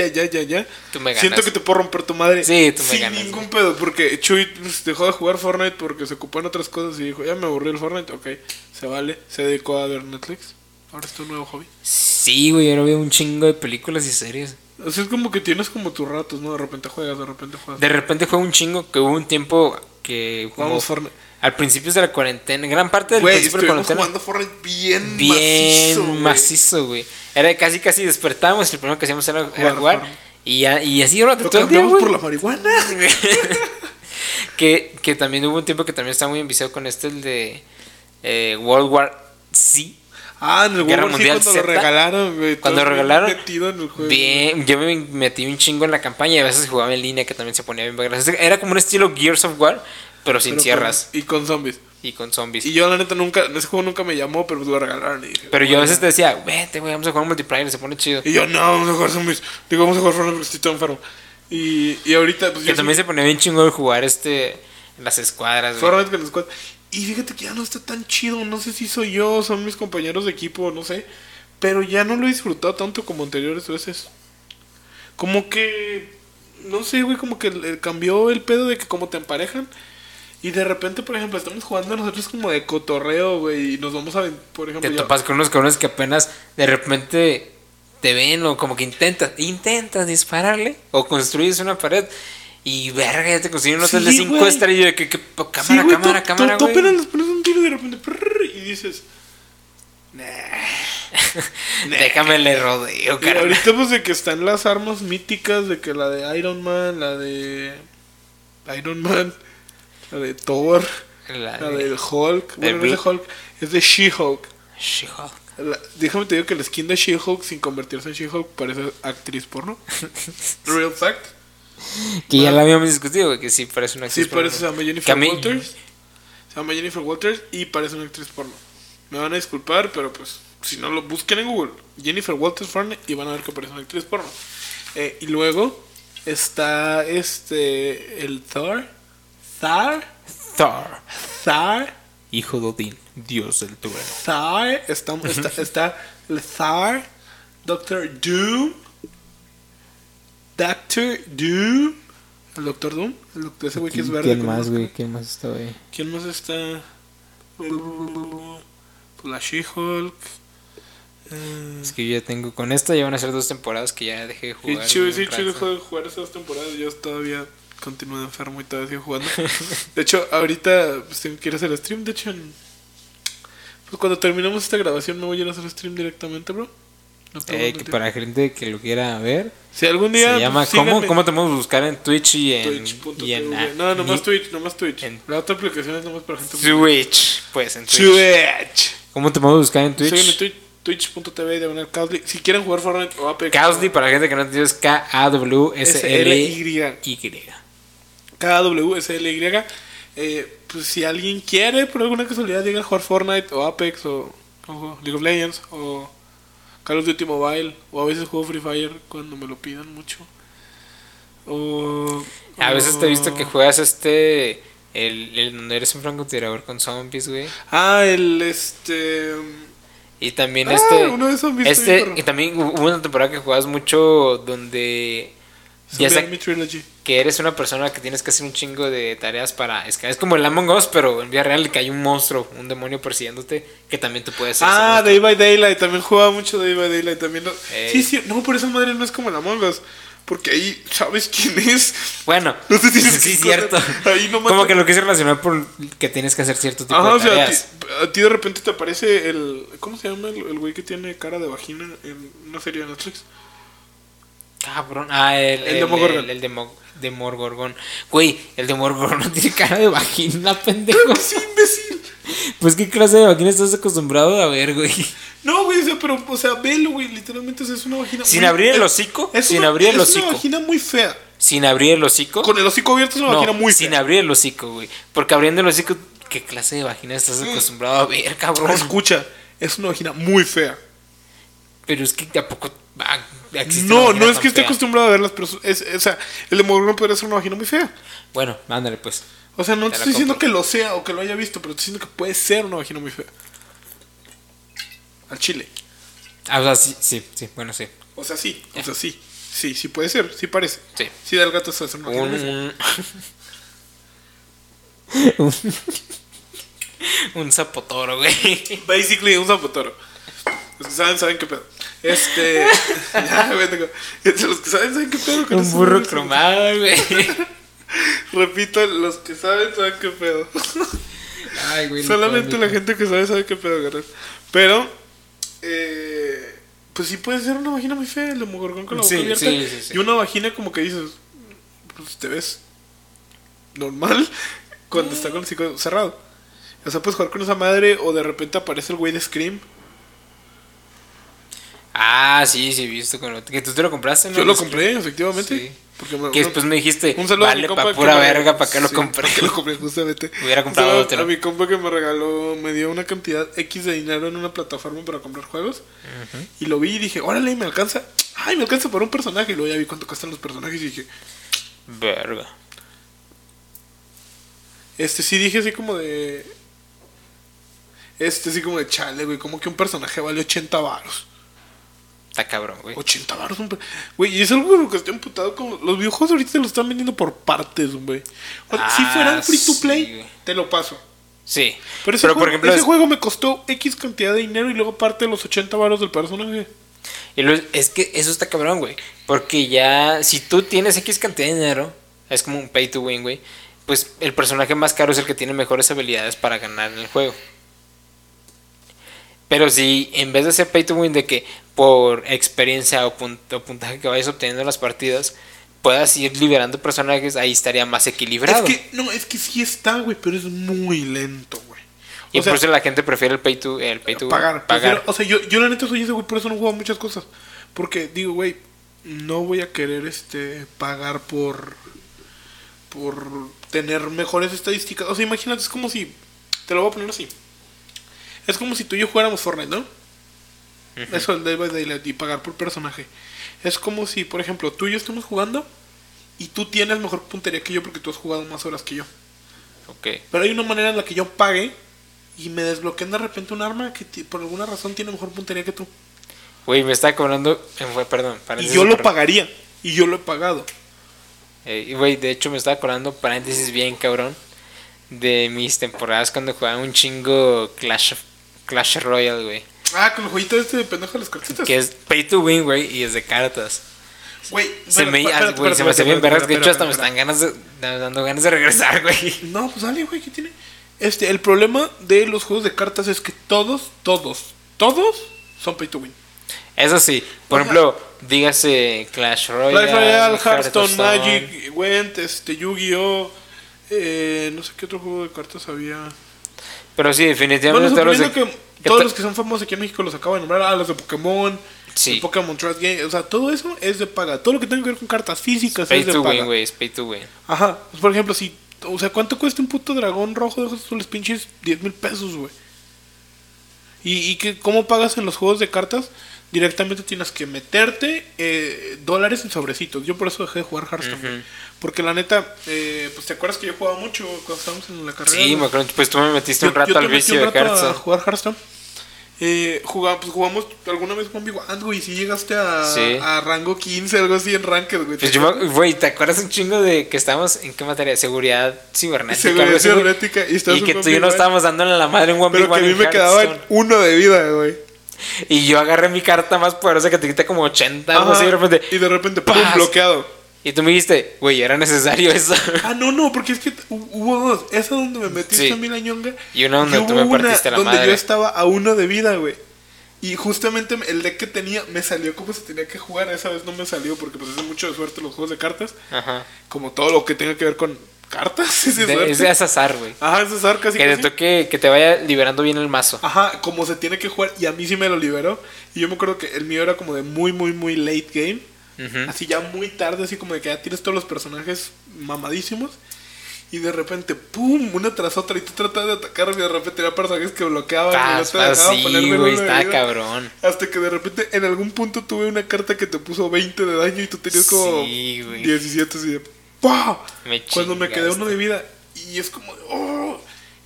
Tú me ganas. Siento que te puedo romper tu madre. Sí, tú me ganas. Sin ningún pedo, porque Chuy dejó de jugar Fortnite porque se ocupó en otras cosas y dijo, ya me aburrí el Fortnite. Ok, se vale, se dedicó a ver Netflix. Ahora es tu nuevo hobby. Sí, güey, ahora veo un chingo de películas y series. O sea, es como que tienes como tus ratos, ¿no? De repente juegas. De repente juego un chingo, que hubo un tiempo que... Vamos, Fortnite. Al principio de la cuarentena, gran parte del principio de la cuarentena. Jugando Fortnite bien macizo, güey. Era casi despertábamos y lo primero que hacíamos era jugar. Y así durante todo el día, güey. Por la marihuana. que también hubo un tiempo que también estaba muy enviciado con el de World War Z. Ah, en el Guerra Mundial Z, cuando lo regalaron, güey. Cuando lo regalaron, metido en el juego, bien, yo me metí un chingo en la campaña y a veces jugaba en línea, que también se ponía bien gracioso. Era como un estilo Gears of War, pero sin sierras. Y con zombies. Y yo, la neta, ese juego nunca me llamó, pero lo regalaron. Y dije, pero yo a veces te decía, vete, güey, vamos a jugar multiplayer, se pone chido. Y yo, no, vamos a jugar zombies. Digo, vamos a jugar Fortnite porque estoy todo enfermo. Y ahorita, pues. Que yo también se ponía bien chingo de jugar en las escuadras, güey. Fortnite con las escuadras. Y fíjate que ya no está tan chido, no sé si soy yo, son mis compañeros de equipo, no sé. Pero ya no lo he disfrutado tanto como anteriores veces. Como que, no sé, güey, como que cambió el pedo de que como te emparejan. Y de repente, por ejemplo, estamos jugando nosotros como de cotorreo, güey, y nos vamos a... Por ejemplo, te topas con unos cabrones que apenas de repente te ven o como que intentas dispararle o construyes una pared... Y verga, ya te consiguen un hotel de 5 estrellas de que cámara, sí, wey, cámara, güey. Topen, les pones un tiro y de repente y dices, nah. Déjame le rodeo, cara. Ahorita pues de que están las armas míticas, de que la de Iron Man, la de Thor, la del Hulk, es de She-Hulk. Déjame te digo que la skin de She-Hulk sin convertirse en She-Hulk parece actriz porno. Real fact. Que bueno, ya la habíamos discutido, güey, que sí parece una actriz porno. Sí, parece, se llama Jennifer Walters y parece una actriz porno. Me van a disculpar, pero pues, si no lo busquen en Google, Jennifer Walters Fortnite, y van a ver que parece una actriz porno. Y luego está el Thor, hijo de Odín, dios del trueno. Thor, está el Thor, Doctor Doom, el Doctor, ese güey que es verde. ¿Quién más está, güey? pues la She-Hulk. Es que yo ya tengo, con esta ya van a ser 2 temporadas que ya dejé de jugar. Sí, yo dejé de jugar esas temporadas, yo todavía continúo enfermo y todavía sigo jugando. De hecho, ahorita pues, quiero hacer stream, de hecho pues cuando terminamos esta grabación me voy a ir a hacer stream directamente, bro. No, que para gente que lo quiera ver, si algún día se llama, ¿cómo te podemos buscar en Twitch y en Twitch.tv? No, nomás Twitch. La otra aplicación es nomás para gente. Twitch, pues en Twitch. ¿Cómo te podemos buscar en Twitch? Sí, en Twitch.tv de Cowsley. Si quieren jugar Fortnite o Apex. Cowsley, para gente que no entiende, es KAWSLY. KAWSLY. Pues si alguien quiere, por alguna casualidad, llega a jugar Fortnite o Apex o League of Legends o Call of Duty Mobile, o a veces juego Free Fire cuando me lo pidan mucho. O a veces te he visto que juegas el donde eres un francotirador con zombies, güey. Ah, y también uno de zombies. Y también hubo una temporada que jugabas mucho donde ya sea que eres una persona que tienes que hacer un chingo de tareas para... Es como el Among Us, pero en vida real, que hay un monstruo, un demonio persiguiéndote, que también te puede hacer. Ah, Day by Daylight, también jugaba mucho Day by Daylight también. Sí, no, por esa madre no es como el Among Us, porque ahí sabes quién es. Bueno, no te tienes sí, que cierto. Ahí no como que lo quise relacionar por que tienes que hacer cierto tipo de tareas. O sea, a ti de repente te aparece el... ¿Cómo se llama el güey que tiene cara de vagina en una serie de Netflix? Cabrón, el Demogorgon. Güey, el Demogorgon no tiene cara de vagina, pendejo. Claro que sí, imbécil. Pues qué clase de vagina estás acostumbrado a ver, güey. No, güey, o sea, velo, güey, literalmente, o sea, es una vagina sin abrir el hocico, es una vagina muy fea. Sin abrir el hocico. Con el hocico abierto es una vagina muy fea. Sin abrir el hocico, güey, porque abriendo el hocico, ¿qué clase de vagina estás acostumbrado a ver, cabrón? Escucha, es una vagina muy fea. Pero es que tampoco no es que esté acostumbrado a verlas, pero o sea, el Demogorgon podría ser una vagina muy fea. Bueno, ándale pues. O sea, no te estoy diciendo que lo sea o que lo haya visto, pero te estoy diciendo que puede ser una vagina muy fea. Al chile. Ah, o sea, sí, bueno, sí. O sea, sí, yeah. O sea, sí. Sí puede ser, sí parece. Sí. Sí, del gato se hace una vagina muy fea. Un zapotoro, güey. Basically, un zapotoro. Los que saben qué pedo. Ya, güey, los que saben qué pedo. Un burro cromado, güey. Repito, los que saben qué pedo. Ay, güey. Solamente la gente que sabe qué pedo, güey. Pero, pues sí puede ser una vagina muy fea, el Demogorgon con la boca abierta. Sí. Y una vagina como que dices, pues te ves normal cuando está con el hocico cerrado. O sea, puedes jugar con esa madre o de repente aparece el güey de Scream. Ah, sí, visto que tú te lo compraste, ¿no? Yo lo compré, efectivamente. Sí. Porque que después me dijiste, vale, pa' pura verga, ¿para qué lo compré? ¿Para qué lo compré? Justamente. Hubiera comprado otro. A mi compa que me regaló, me dio una cantidad X de dinero en una plataforma para comprar juegos. Uh-huh. Y lo vi y dije, órale, me alcanza. Ay, me alcanza por un personaje. Y luego ya vi cuánto cuestan los personajes y dije, verga. Sí dije así como de... sí como de chale, güey. Como que un personaje vale 80 varos. Está cabrón, güey. 80 baros, güey. Y es algo con lo que estoy emputado. Los videojuegos ahorita te lo están vendiendo por partes, güey. Si fueran free to play, sí, te lo paso. Sí. Pero ese juego me costó X cantidad de dinero y luego aparte los 80 baros del personaje. Y es que eso está cabrón, güey. Porque ya, si tú tienes X cantidad de dinero, es como un pay to win, güey. Pues el personaje más caro es el que tiene mejores habilidades para ganar en el juego. Pero si en vez de hacer pay to win de que por experiencia o puntaje que vayas obteniendo en las partidas, puedas ir liberando personajes, ahí estaría más equilibrado. Es que sí está, güey, pero es muy lento, güey. Y por eso la gente prefiere el pay to pagar. O sea, yo la neta soy ese, güey, por eso no juego muchas cosas. Porque digo, güey, no voy a querer pagar por tener mejores estadísticas. O sea, imagínate, es como si, te lo voy a poner así, es como si tú y yo jugáramos Fortnite, ¿no? Uh-huh. Eso el Day by Daylight y pagar por personaje. Es como si, por ejemplo, tú y yo estamos jugando y tú tienes mejor puntería que yo porque tú has jugado más horas que yo. Okay. Pero hay una manera en la que yo pague y me desbloqueen de repente un arma que por alguna razón tiene mejor puntería que tú. Güey, me está cobrando... Perdón. Y yo lo pagaría. Y yo lo he pagado. Güey, de hecho me está cobrando, paréntesis bien cabrón, de mis temporadas cuando jugaba un chingo Clash Clash Royale, güey. Ah, con el jueguito este de pendejo de las cartitas. Que es pay to win, güey, y es de cartas. Güey, se me hace bien vergas. De hecho, hasta me están dando ganas de regresar, güey. No, pues dale, güey, ¿qué tiene? El problema de los juegos de cartas es que todos son pay to win. Eso sí, por ejemplo, dígase Clash Royale, Hearthstone, Magic, Gwent, Yu-Gi-Oh, no sé qué otro juego de cartas había. Pero sí, definitivamente todos los que son famosos aquí en México los acabo de nombrar. Ah, los de Pokémon, sí. Pokémon Trust Game, o sea, todo eso es de paga. Todo lo que tenga que ver con cartas físicas es de paga. Pay to win, güey, es pay to win. Ajá, pues, por ejemplo, si, o sea, ¿cuánto cuesta un puto dragón rojo de ojos azules pinches? 10 mil pesos, güey. ¿Y que, cómo pagas en los juegos de cartas? Directamente tienes que meterte dólares en sobrecitos. Yo por eso dejé de jugar Hearthstone. Uh-huh. Porque la neta, pues te acuerdas que yo jugaba mucho cuando estábamos en la carrera. Sí, me acuerdo. Pues tú me metiste un rato al vicio de Hearthstone. A jugar Hearthstone. Jugamos alguna vez con mi Wand, güey. Y si llegaste a rango 15, algo así en Ranked, güey. Pues güey, ¿te acuerdas un chingo de que estábamos en qué materia? Seguridad cibernética. Y que tú y yo nos estábamos dándole la madre en 1v1. Pero que a mí me quedaba uno de vida, güey. Y yo agarré mi carta más poderosa que te quita como 80. Ajá, así, y de repente ¡pum! Bloqueado. Y tú me dijiste, güey, ¿era necesario eso? Ah, no, porque es que hubo dos. Esa donde me metiste a mí la ñonga. Y una donde tú me partiste la madre. Donde yo estaba a uno de vida, güey. Y justamente el deck que tenía me salió como se tenía que jugar. Esa vez no me salió porque pues es mucho de suerte los juegos de cartas. Ajá. Como todo lo que tenga que ver con cartas. Es azar, güey. Ajá, es azar casi. Que te toque, que te vaya liberando bien el mazo. Ajá, como se tiene que jugar. Y a mí sí me lo liberó. Y yo me acuerdo que el mío era como de muy, muy, muy late game. Uh-huh. Así ya muy tarde, así como de que ya tienes todos los personajes mamadísimos. Y de repente, ¡pum! Una tras otra. Y tú tratabas de atacar y de repente había personajes que bloqueaban. Y no te dejaban ponerme güey, está cabrón. Hasta que de repente en algún punto tuve una carta que te puso 20 de daño y tú tenías como 17 así de... ¡Wow! Cuando me quedé uno de vida. Y es como... ¡Oh!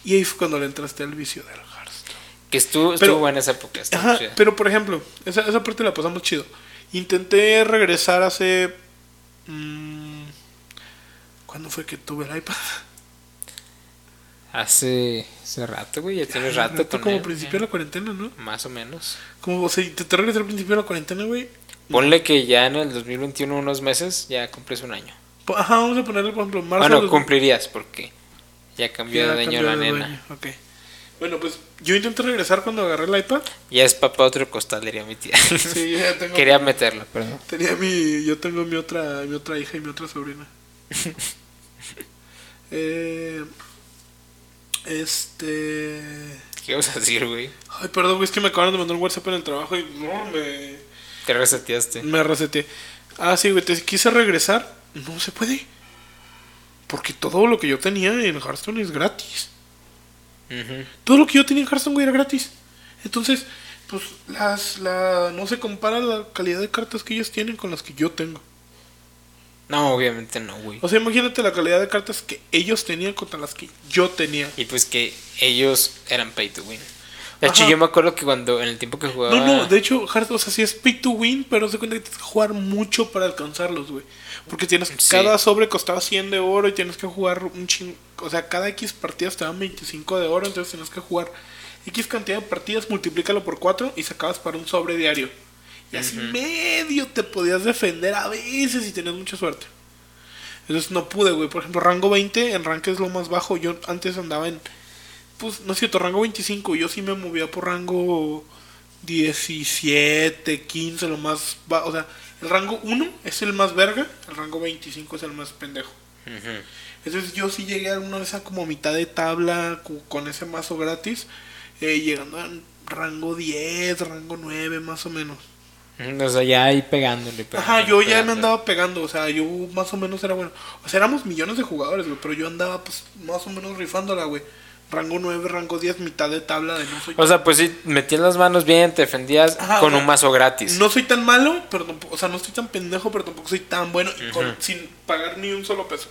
Y ahí fue cuando le entraste al vicio del Hearthstone. Que estuvo buena esa época. Ajá, pero por ejemplo, esa parte la pasamos chido. Intenté regresar hace... ¿Cuándo fue que tuve el iPad? Hace rato, güey. Ya tienes rato con como él, principio de la cuarentena, ¿no? Más o menos. Como, o sea, intenté regresar al principio de la cuarentena, güey. Ponle que ya en el 2021, unos meses, ya cumples un año. Ajá, vamos a ponerle, por ejemplo, marzo. Bueno, cumplirías porque ya cambió de año la nena. Okay. Bueno, pues yo intenté regresar cuando agarré el iPad. Ya es papá otro costal, diría mi tía. Sí, ya tengo. Quería meterlo, perdón. Yo tengo mi otra hija y mi otra sobrina. ¿Qué vas a decir, güey? Ay, perdón, güey, es que me acabaron de mandar un WhatsApp en el trabajo y no me... Te reseteaste. Me reseteé. Ah, sí, güey, te quise regresar. No se puede. Porque todo lo que yo tenía en Hearthstone es gratis. Uh-huh. Todo lo que yo tenía en Hearthstone, güey, era gratis. Entonces, pues, no se compara la calidad de cartas que ellos tienen con las que yo tengo. No, obviamente no, güey. O sea, imagínate la calidad de cartas que ellos tenían contra las que yo tenía. Y pues que ellos eran pay to win. De hecho, yo me acuerdo que cuando en el tiempo que jugaba... No, de hecho, Hearthstone, o sea, sí es pay to win, pero se cuenta que tienes que jugar mucho para alcanzarlos, güey. Porque tienes cada sobre costaba 100 de oro y tienes que jugar un chingo... O sea, cada X partidas te dan 25 de oro, entonces tienes que jugar X cantidad de partidas, multiplícalo por 4 y sacabas para un sobre diario. Y así medio te podías defender a veces si tenías mucha suerte. Entonces no pude, güey. Por ejemplo, rango 20 en rank es lo más bajo. Yo antes andaba en... Pues no es cierto, rango 25. Yo sí me movía por rango 17, 15, lo más bajo. O sea, el rango 1 es el más verga. El rango 25 es el más pendejo. Uh-huh. Entonces yo sí llegué a una de esas como mitad de tabla con ese mazo gratis. Llegando a rango 10, rango 9 más o menos. O sea, ya ahí pegándole. Ajá, yo ya me andaba pegando. O sea, yo más o menos era bueno. O sea, éramos millones de jugadores, güey. Pero yo andaba pues más o menos rifándola, güey. Rango 9, rango 10, mitad de tabla de no soy. O sea, pues sí, metías las manos bien, te defendías con un mazo gratis. No soy tan malo, pero tampoco, o sea, no estoy tan pendejo, pero tampoco soy tan bueno sin pagar ni un solo peso.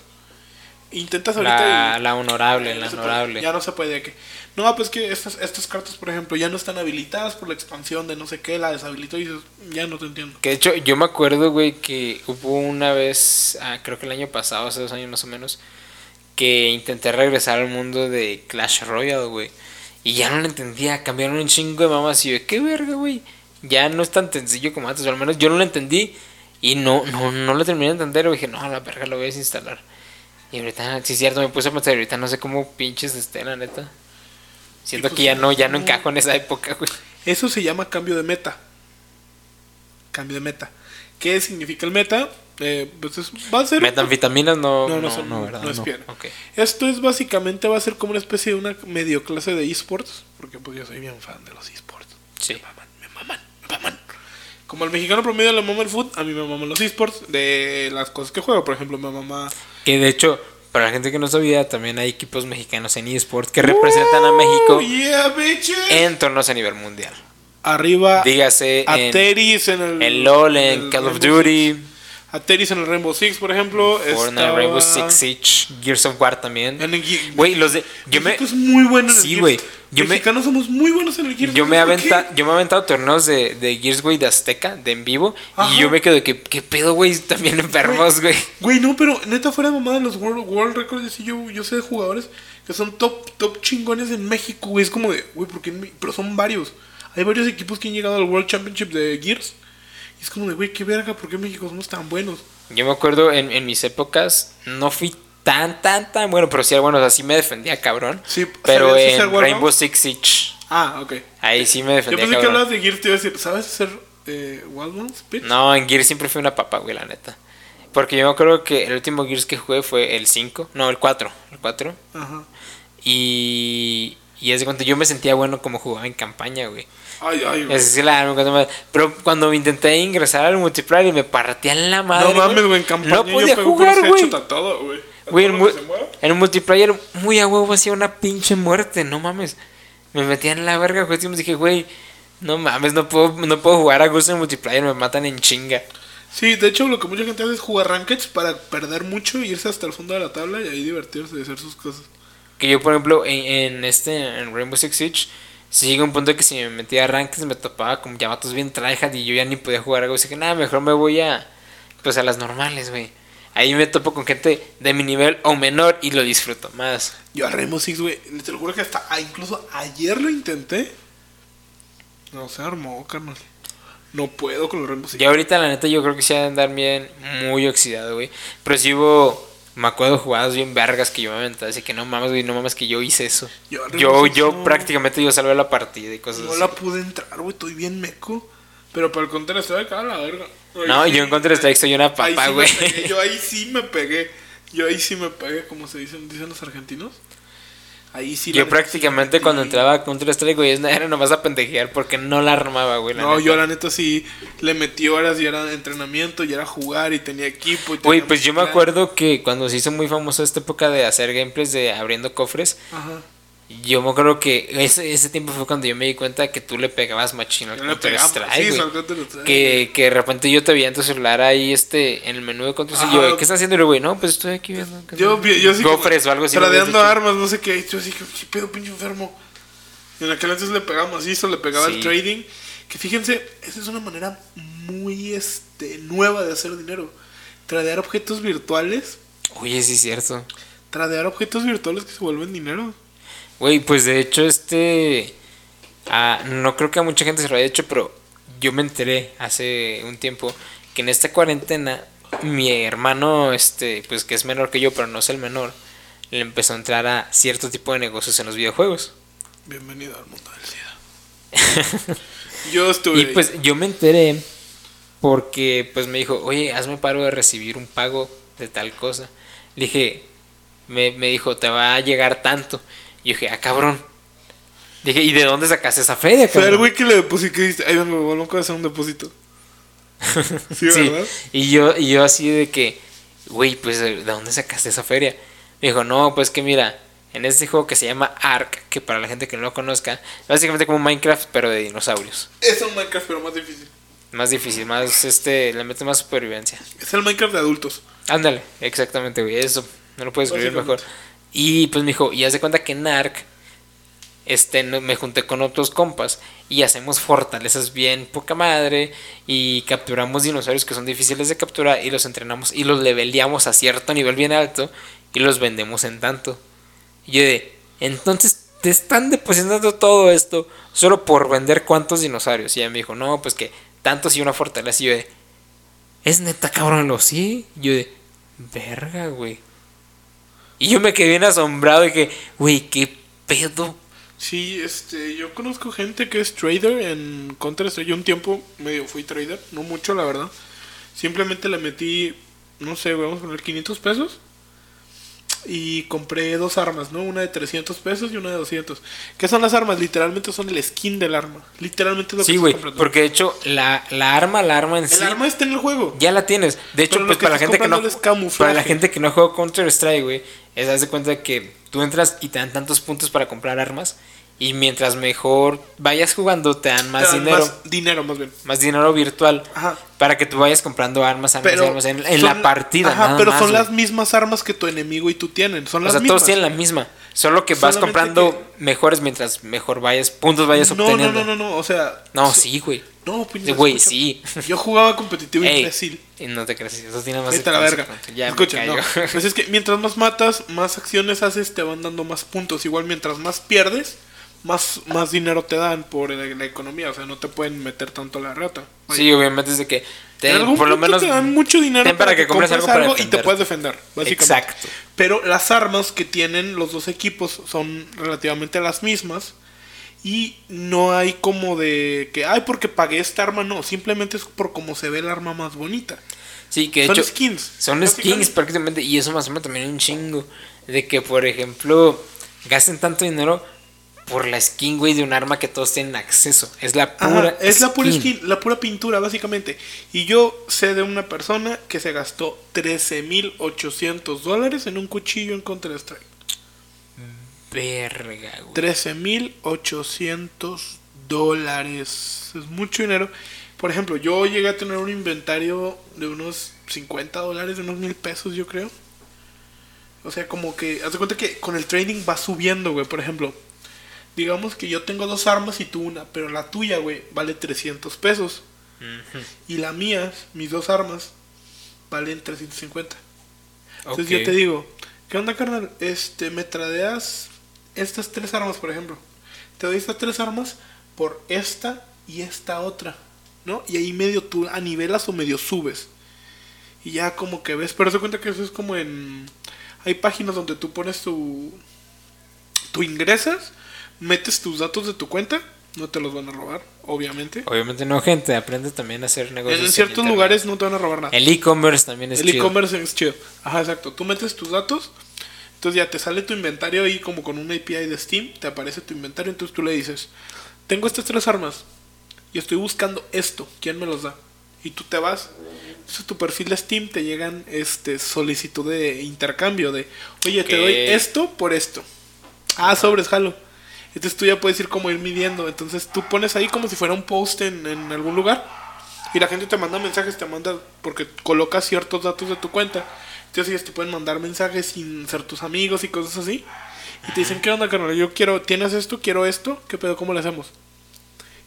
Intentas ahorita la honorable, la honorable. Ya no se puede que... No, pues que estas cartas, por ejemplo, ya no están habilitadas por la expansión de no sé qué, la deshabilitó y ya no te entiendo. Que de hecho, yo me acuerdo, güey, que hubo una vez, creo que el año pasado, hace 2 años más o menos, que intenté regresar al mundo de Clash Royale, güey. Y ya no lo entendía, cambiaron un chingo de mamás y yo, qué verga, güey. Ya no es tan sencillo como antes, o al menos yo no lo entendí. Y no lo terminé de entender, dije, no, a la verga, lo voy a desinstalar. Y ahorita, sí es cierto, me puse a pensar, ahorita no sé cómo pinches esté, la neta. Siento pues, que ya no encajo en esa época, güey. Eso se llama cambio de meta. Cambio de meta. ¿Qué significa el meta? Pues va a ser... Metanfetaminas no, ¿verdad? No es piano. Okay. Esto es básicamente, va a ser como una especie de una medio clase de esports, porque pues yo soy bien fan de los esports. Sí. Me maman. Como al mexicano promedio le mama el fútbol, a mí me maman los esports de las cosas que juego. Por ejemplo, me mama... Que de hecho, para la gente que no sabía, también hay equipos mexicanos en esports que representan a México en torneos a nivel mundial. Arriba, dígase, Ateris en LOL, en Call of Duty... Ateris en el Rainbow Six, por ejemplo. Fortnite, Rainbow Six Siege, Gears of War también. Güey, los de... México es muy bueno en el Gears. Sí, güey. Mexicanos somos muy buenos en el Gears. Yo me he aventado torneos de Gears, güey, de Azteca, de en vivo. Ajá. Y yo me quedo de que, ¿qué pedo, güey? También enfermos, güey. Güey, no, pero neta, fuera de mamada, los World Records, sí, yo sé de jugadores que son top chingones en México, güey. Es como de, güey, ¿por qué? Pero son varios. Hay varios equipos que han llegado al World Championship de Gears. Es como de, güey, qué verga, ¿por qué en México somos tan buenos? Yo me acuerdo en mis épocas, no fui tan bueno, pero sí, bueno, o sea, sí me defendía, cabrón. Sí, pero en Rainbow Six Siege. Ah, ok. Ahí sí me defendía, cabrón. Yo pensé que hablabas de Gears, te iba a decir, ¿sabes hacer Wildlands, bitch? No, en Gears siempre fui una papa, güey, la neta. Porque yo me acuerdo que el último Gears que jugué fue el 5, no, el 4. El 4. Ajá. Y hace cuenta, yo me sentía bueno como jugaba en campaña, güey. Ay, güey. Es claro, pero cuando me intenté ingresar al multiplayer y me partían la madre. No mames, güey, en campaña no podía jugar, güey. Güey, en multiplayer muy a huevo hacía una pinche muerte, no mames. Me metían en la verga, güey, y me dije, güey, no mames, no puedo jugar a gusto en multiplayer, me matan en chinga. Sí, de hecho lo que mucha gente hace es jugar rankeds para perder mucho y irse hasta el fondo de la tabla y ahí divertirse y hacer sus cosas. Que yo, por ejemplo, en Rainbow Six Siege, si llega un punto de que si me metía a rankings me topaba con llamatos bien tryhard y yo ya ni podía jugar algo. Así que nada, mejor me voy a las normales, güey. Ahí me topo con gente de mi nivel o menor y lo disfruto más. Yo a Rainbow Six, güey, te lo juro que hasta incluso ayer lo intenté. No se armó, carnal. No puedo con los Rainbow Six. Ya ahorita, la neta, yo creo que sí ha de andar bien muy oxidado, güey. Pero sí hubo... Me acuerdo jugadas bien vergas que yo me aventaba. Así que no mames, güey, no mames que yo hice eso. Yo prácticamente yo salvé la partida y cosas así. No la pude entrar, güey, estoy bien meco. Pero para el Counter-Strike, a la verga. No, yo en Counter-Strike soy una papa, güey. Yo ahí sí me pegué. Como se dicen los argentinos. Ahí sí. Yo prácticamente cuando entraba a Counter-Strike, güey, era nomás a pendejear porque no la armaba, güey. No, yo la neta sí le metí horas y era entrenamiento y era jugar y tenía equipo. Güey, pues yo me acuerdo que cuando se hizo muy famoso esta época de hacer gameplays de abriendo cofres, ajá, yo me acuerdo que ese tiempo fue cuando yo me di cuenta que tú le pegabas machín al Counter-Strike, sí, que de repente yo te veía en tu celular ahí en el menú de Counter-Strike, y yo, ¿qué estás haciendo? Y güey, no, pues estoy aquí viendo yo sí cofres o algo así, tradeando armas, no sé qué. Y yo así, ¿qué pedo, pinche enfermo? Y en aquel entonces le pegamos eso, le pegaba sí. El trading, que fíjense, esa es una manera muy nueva de hacer dinero, tradear objetos virtuales. Oye, sí es cierto, tradear objetos virtuales que se vuelven dinero. Güey, pues de hecho no creo que a mucha gente se lo haya hecho, pero yo me enteré hace un tiempo que en esta cuarentena mi hermano, pues que es menor que yo, pero no es el menor, le empezó a entrar a cierto tipo de negocios en los videojuegos. Bienvenido al mundo del SIDA. Yo estuve y ahí. Pues yo me enteré porque pues me dijo, oye, hazme paro de recibir un pago de tal cosa. Le dije, me dijo, te va a llegar tanto. Y dije, cabrón. Dije, ¿y de dónde sacaste esa feria, cabrón? Fue el güey que le deposité, dijiste, ay, me volvó a hacer un depósito. Sí, ¿verdad? Sí. Y yo así de que, güey, pues, ¿de dónde sacaste esa feria? Me dijo, no, pues que mira, en este juego que se llama Ark, que para la gente que no lo conozca, básicamente como Minecraft, pero de dinosaurios. Es un Minecraft, pero más difícil. Más difícil, más, le meto más supervivencia. Es el Minecraft de adultos. Ándale, exactamente, güey, eso, no lo puedes escribir mejor. Y pues me dijo, y haz de cuenta que en Ark me junté con otros compas y hacemos fortalezas bien poca madre y capturamos dinosaurios que son difíciles de capturar y los entrenamos y los leveleamos a cierto nivel bien alto y los vendemos en tanto. Y yo entonces te están depositando todo esto solo por vender cuántos dinosaurios. Y ella me dijo, no, pues que tantos y una fortaleza. Y yo de, ¿es neta, cabrón? Lo sí. Y yo de, verga, güey. Y yo me quedé bien asombrado de que, güey, qué pedo. Sí, yo conozco gente que es trader en Counter-Strike. Yo un tiempo medio fui trader, no mucho, la verdad. Simplemente le metí, no sé, vamos a poner $500. Y compré dos armas, ¿no? Una de $300 y una de $200. ¿Qué son las armas? Literalmente son el skin del arma. Literalmente es lo que estás comprando. Sí, güey, porque de hecho la arma en sí, el arma está en el juego. Ya la tienes. De hecho, pero pues para la gente que no juega Counter-Strike, güey, es darse cuenta que tú entras y te dan tantos puntos para comprar armas. Y mientras mejor vayas jugando, te dan más dinero. Más dinero virtual. Ajá. Para que tú vayas comprando armas en la partida. Ajá, nada pero más, son güey. Las mismas armas que tu enemigo y tú tienen. Son las mismas. O sea, todos tienen la misma. Solo que vas comprando que mejores mientras mejor vayas, puntos vayas obteniendo. No. O sea. No, sí, güey. No, puñetas. Güey, escucha, sí. Yo jugaba competitivo imbécil. No te creas, eso tiene más. Vete a la verga. Ya escucha, me cayó. No. Pues es que mientras más matas, más acciones haces, te van dando más puntos. Igual mientras más pierdes, más dinero te dan por la economía. O sea, no te pueden meter tanto la rata. Oye, sí, obviamente es de que por lo menos te dan mucho dinero para que compres algo y te puedas defender, básicamente. Exacto. Pero las armas que tienen los dos equipos son relativamente las mismas. Y no hay como de que, ay, porque pagué esta arma. No, simplemente es por cómo se ve el arma más bonita. Sí, que de hecho, son skins prácticamente. Y eso más o menos también es un chingo. De que, por ejemplo, gasten tanto dinero por la skin, güey, de un arma que todos tienen acceso. Es la pura skin. Es la pura skin, la pura pintura, básicamente. Y yo sé de una persona que se gastó $13,800 en un cuchillo en Counter-Strike. Verga, güey. $13,800. Es mucho dinero. Por ejemplo, yo llegué a tener un inventario de unos $50, de unos $1,000, yo creo. O sea, como que, haz de cuenta que con el trading va subiendo, güey. Por ejemplo, digamos que yo tengo dos armas y tú una, pero la tuya, güey, vale $300. Uh-huh. Y la mía, mis dos armas, valen $350. Entonces yo te digo, ¿qué onda, carnal? Me tradeas estas tres armas, por ejemplo. Te doy estas tres armas por esta y esta otra, ¿no? Y ahí medio tú anivelas o medio subes. Y ya como que ves, pero se cuenta que eso es como en... Hay páginas donde tú pones tu ingresas, metes tus datos de tu cuenta, no te los van a robar, obviamente. Obviamente no, gente, aprende también a hacer negocios. En ciertos lugares no te van a robar nada. El e-commerce también es chido. El e-commerce es chido. Ajá, exacto. Tú metes tus datos, entonces ya te sale tu inventario ahí como con una API de Steam, te aparece tu inventario, entonces tú le dices, tengo estas tres armas y estoy buscando esto, ¿quién me los da? Y tú te vas, entonces tu perfil de Steam te llegan solicitud de intercambio de, oye, te doy esto por esto. Ah, ajá. Sobres, jalo. Entonces tú ya puedes ir como ir midiendo. Entonces tú pones ahí como si fuera un post en algún lugar. Y la gente te manda mensajes, porque colocas ciertos datos de tu cuenta. Entonces ellos te pueden mandar mensajes sin ser tus amigos y cosas así. Y te dicen, ¿qué onda, carnal? Yo quiero, ¿tienes esto? ¿Quiero esto? ¿Qué pedo? ¿Cómo lo hacemos?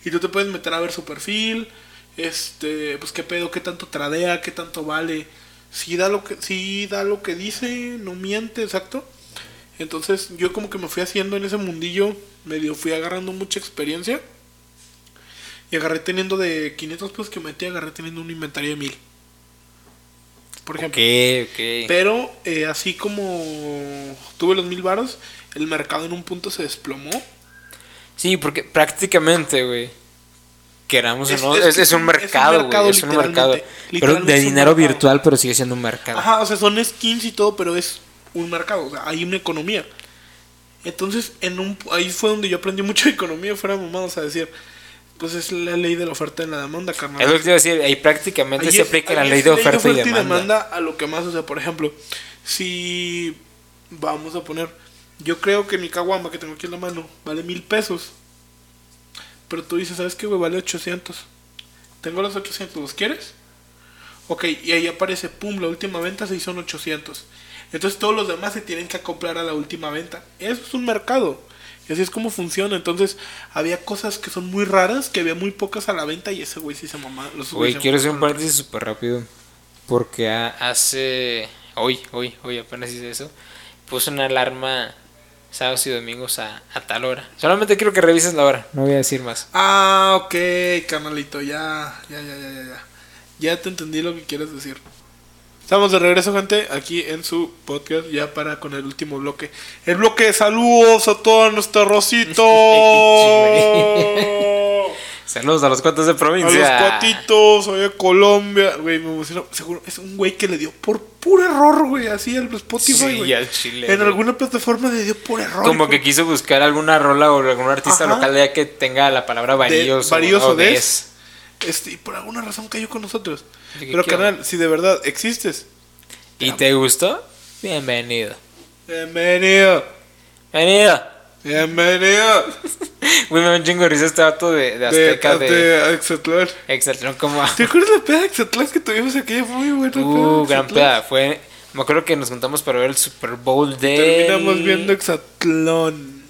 Y tú te puedes meter a ver su perfil. Pues qué pedo, qué tanto tradea, qué tanto vale. Sí da lo que dice, no miente, exacto. Entonces yo como que me fui haciendo en ese mundillo, medio fui agarrando mucha experiencia. Y agarré teniendo de $500 que metí, agarré teniendo un inventario de $1,000. Por ejemplo. Okay. Pero así como tuve los $1,000, el mercado en un punto se desplomó. Sí, porque prácticamente, güey, queramos o no, es un mercado, güey. Es un mercado. Pero de dinero virtual, pero sigue siendo un mercado. Ajá, o sea, son skins y todo, pero es un mercado, o sea, hay una economía. Entonces, ahí fue donde yo aprendí mucho de economía, fuera mamados a decir, pues es la ley de la oferta y la demanda, carnal. Es lo que te iba a decir, ahí prácticamente se aplica la ley de oferta y demanda. A lo que más, o sea, por ejemplo, si vamos a poner, yo creo que mi caguama que tengo aquí en la mano vale $1,000, pero tú dices, ¿sabes qué, güey? Vale $800. Tengo los $800, ¿los quieres? Ok, y ahí aparece, pum, la última venta se hizo en $800. Entonces todos los demás se tienen que acoplar a la última venta. Eso es un mercado. Y así es como funciona. Entonces había cosas que son muy raras, que había muy pocas a la venta. Y ese güey sí se mamaba. Güey, quiero hacer un paréntesis súper rápido. Porque hace... Hoy apenas hice eso. Puse una alarma sábados y domingos a tal hora. Solamente quiero que revises la hora, no voy a decir más. Ah, ok, canalito, ya. Ya te entendí lo que quieres decir. Estamos de regreso, gente, aquí en su podcast, ya para con el último bloque. El bloque de saludos a toda nuestra Rosito. Saludos a los cuates de provincia. A los cuatitos, oye, Colombia. Güey, me emocionó. Seguro es un güey que le dio por puro error, güey, así al Spotify, güey. Sí, al chile. En alguna plataforma le dio por error. Como que quiso buscar alguna rola o algún artista local ya que tenga la palabra varilloso. Varilloso des. Y por alguna razón cayó con nosotros. Pero canal, si de verdad existes y te gustó, bienvenido. Güey, me da un chingo de risa este vato de Azteca, de Exatlón. Exatlón, como ¿te acuerdas la peda de Exatlón que tuvimos aquella? Muy buena peda. Gran peda, fue. Me acuerdo que nos juntamos para ver el Super Bowl de... Terminamos viendo Exatlón,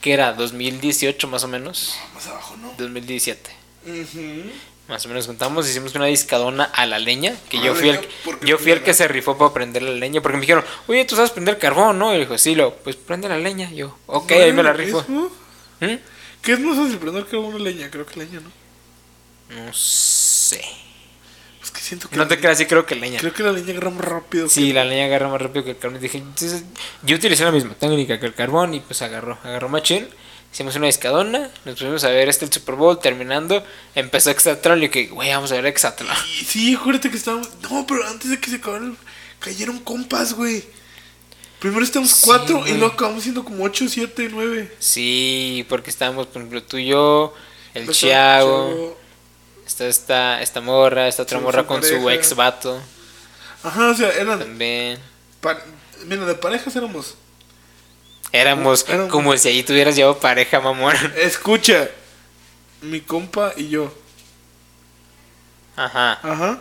que era 2018 más o menos. Más abajo, ¿no? 2017. Más o menos contamos, hicimos una discadona a la leña, que yo fui el que se rifó para prender la leña, porque me dijeron, oye, tú sabes prender carbón, ¿no? Y dijo, sí, pues prende la leña. Yo, ok, ahí me la rifo. ¿Qué es más fácil, prender carbón o leña? Creo que leña, ¿no? No sé. Es que siento que no te creas, sí creo que leña. Creo que la leña agarra más rápido. Sí, la leña agarra más rápido que el carbón. Dije, entonces, yo utilicé la misma técnica que el carbón y pues agarró machín. Hicimos una discadona, nos pusimos a ver el Super Bowl, terminando, empezó Exatlón y que, güey, vamos a ver Exatlón. Sí, acuérdate que estábamos... No, pero antes de que se acabaron, cayeron compas, güey. Primero estábamos 4 y luego acabamos siendo como 8, 7, 9. Sí, porque estábamos, por ejemplo, tú y yo, el Chiago, esta morra, esta otra morra con su ex vato. Ajá, o sea, eran... También... Mira, de parejas éramos como si ahí tuvieras llevado pareja, mamón. Escucha, mi compa y yo. Ajá.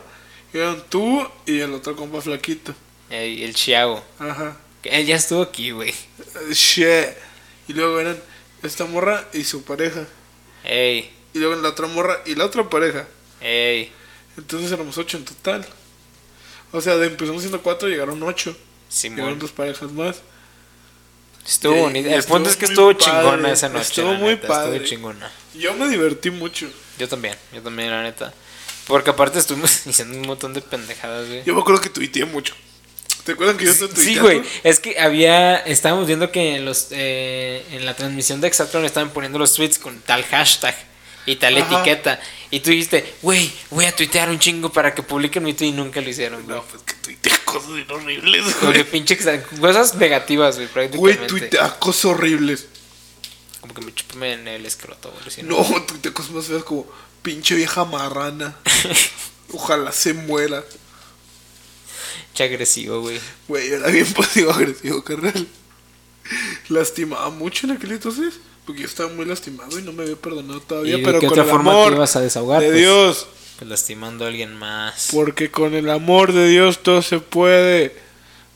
Eran tú y el otro compa flaquito. El Chiago. Ajá. Él ya estuvo aquí, güey. Shit. Y luego eran esta morra y su pareja. Ey. Y luego la otra morra y la otra pareja. Ey. Entonces éramos 8 en total. O sea, empezamos siendo 4 y llegaron 8. Simón. Llegaron 2 parejas más. Estuvo bonito. El punto es que estuvo chingona esa noche. Estuvo muy padre. Estuvo chingona. Yo me divertí mucho. Yo también, la neta. Porque aparte estuvimos diciendo un montón de pendejadas, güey. Yo me acuerdo que tuiteé mucho. ¿Te acuerdas que yo estuve tuiteando? Sí, güey. Es que estábamos viendo que en la transmisión de Exatlón estaban poniendo los tweets con tal hashtag y tal etiqueta. Y tú dijiste, güey, voy a tuitear un chingo para que publiquen mi tweet, y nunca lo hicieron, güey. No, pues que tuiteé cosas horribles, güey. Porque pinche cosas negativas, güey, prácticamente. Güey, tuitea cosas horribles. Como que me chupé en el escroto, güey. Si no, tuitea cosas más feas como, pinche vieja marrana. Ojalá se muera. Qué agresivo, güey. Güey, era bien pasivo-agresivo, carnal. Lastimaba mucho en aquel entonces. Porque yo estaba muy lastimado y no me había perdonado todavía. ¿Y pero con otra el forma amor te ibas a desahogar, de Dios? Pues lastimando a alguien más. Porque con el amor de Dios todo se puede.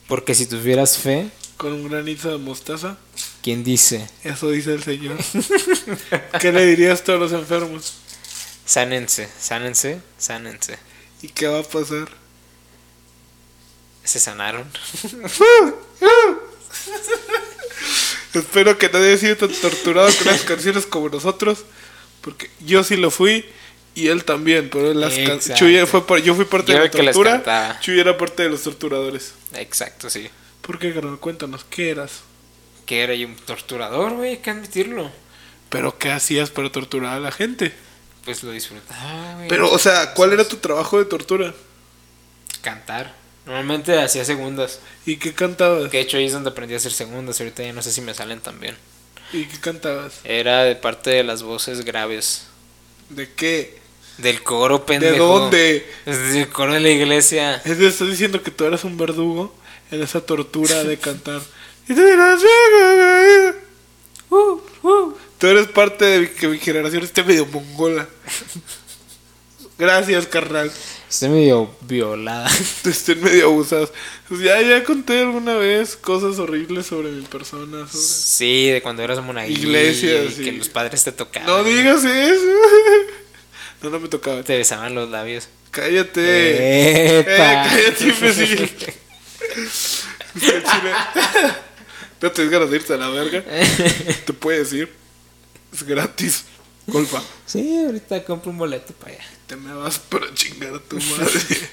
Porque si tuvieras fe. Con un granito de mostaza. ¿Quién dice? Eso dice el Señor. ¿Qué le dirías a todos los enfermos? Sánense. ¿Y qué va a pasar? Se sanaron. Espero que nadie haya sido tan torturado con las canciones como nosotros, porque yo sí lo fui y él también, pero yo fui parte de la tortura. Chuy era parte de los torturadores. Exacto, sí. ¿Por qué, carnal? Cuéntanos, ¿qué eras? ¿Qué era yo? Un torturador, güey, hay que admitirlo. ¿Pero qué hacías para torturar a la gente? Pues lo disfrutaba, güey. Pero, o sea, ¿cuál era tu trabajo de tortura? Cantar. Normalmente hacía segundas. ¿Y qué cantabas? Que de hecho ahí es donde aprendí a hacer segundas. Ahorita ya no sé si me salen tan bien. ¿Y qué cantabas? Era de parte de las voces graves. ¿De qué? Del coro, pendejo. ¿De dónde? Desde el coro de la iglesia. Es decir, estás diciendo que tú eras un verdugo en esa tortura de cantar. Tú eres parte de que mi generación esté medio mongola. Gracias, carnal. Estoy medio violada. Estoy medio abusado. Ya conté alguna vez cosas horribles sobre mi persona. Sí, de cuando eras monaguillo. Iglesias. Que los padres te tocaban. No digas eso. No me tocaban. Te besaban los labios. Cállate, imbécil. ¿Te tienes ganas de irte a la verga? Te puedes ir. Es gratis. Golfa. Sí, ahorita compro un boleto para allá. Te me vas para chingar a tu madre.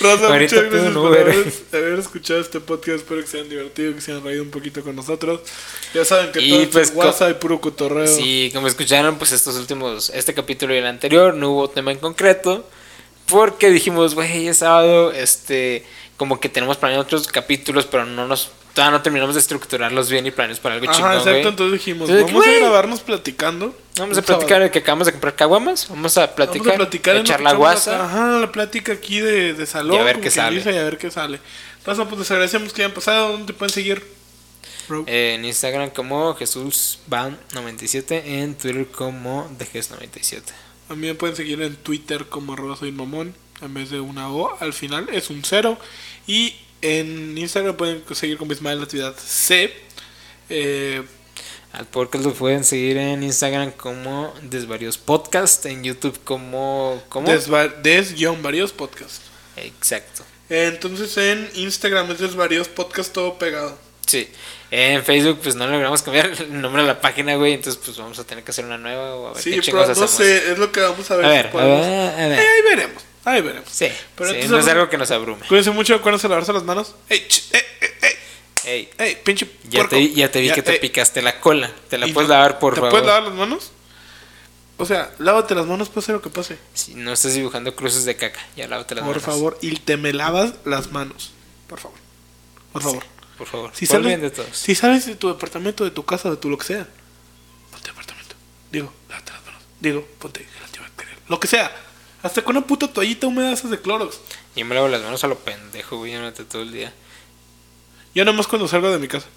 Raza, muchas gracias por haber escuchado este podcast. Espero que se hayan divertido, que se hayan reído un poquito con nosotros. Ya saben que todo es WhatsApp y puro cotorreo. Sí, como escucharon, pues estos últimos, este capítulo y el anterior, no hubo tema en concreto. Porque dijimos, güey, es sábado, como que tenemos planeado otros capítulos, pero no nos, todavía no terminamos de estructurarlos bien y planes para algo chingón, güey. Ajá, exacto, wey. Entonces dijimos, entonces, vamos a grabarnos platicando. Vamos a platicar de que acabamos de comprar caguamas, vamos a platicar echar la guasa. Ajá, la plática aquí de salón. Y a ver qué sale. Y a ver qué sale. Entonces, pues les agradecemos que hayan pasado. ¿Dónde te pueden seguir, bro? En Instagram como JesusBan97, en Twitter como TheJes97. También pueden seguir en Twitter como @soymamón, en vez de una O al final es un 0. Y en Instagram pueden seguir con Bismael Natividad C. Al podcast lo pueden seguir en Instagram como Desvarios Podcast, en YouTube como Des-Varios Podcast. Exacto. Entonces en Instagram es Desvarios Podcast todo pegado. Sí. En Facebook pues no logramos cambiar el nombre de la página, güey, entonces pues vamos a tener que hacer una nueva o a ver qué chingados hacemos. Sí, no sé, es lo que vamos a ver. A ver. Ahí veremos. Sí, pero sí, no es algo que nos abrume. Cuídense mucho, acuérdense de lavarse las manos. Ey, pinche puerco. Ya te vi que te picaste la cola. Te la puedes lavar, por favor. ¿Te puedes lavar las manos? O sea, lávate las manos, pase lo que pase. Si no estás dibujando cruces de caca, ya lávate las manos. Por favor, y te me lavas las manos. Por favor. Sí. Por favor, si sales de tu departamento, de tu casa, de tu lo que sea, ponte departamento. Digo, lávate las manos. Digo, ponte antibacterial. Lo que sea. Hasta con una puta toallita húmeda esas de Clorox. Yo me lavo las manos a lo pendejo, güey, todo el día. Yo nada más cuando salgo de mi casa.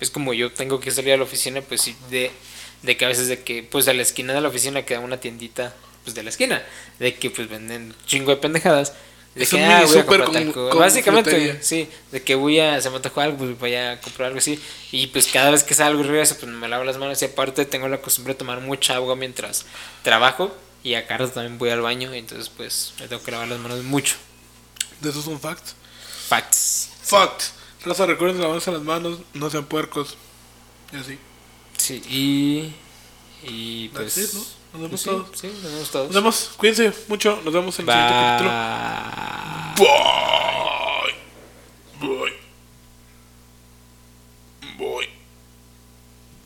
Es como yo tengo que salir a la oficina, pues sí, de que a veces de que, pues a la esquina de la oficina queda una tiendita, pues de la esquina, de que pues venden chingo de pendejadas. De es que voy a comprar algo. Básicamente, frutería. Sí. De que se me atajó algo, pues voy a comprar algo así. Y pues cada vez que salgo y regreso, pues me lavo las manos. Y aparte tengo la costumbre de tomar mucha agua mientras trabajo. Y a Carlos también voy al baño. Entonces, pues me tengo que lavar las manos mucho. ¿De esos son facts? Facts. Raza, recuerden lavarse las manos. No sean puercos. Y así. Sí, y pues. That's it, ¿no? Nos vemos todos. Nos vemos. Cuídense mucho. Nos vemos en el siguiente capítulo. Bye.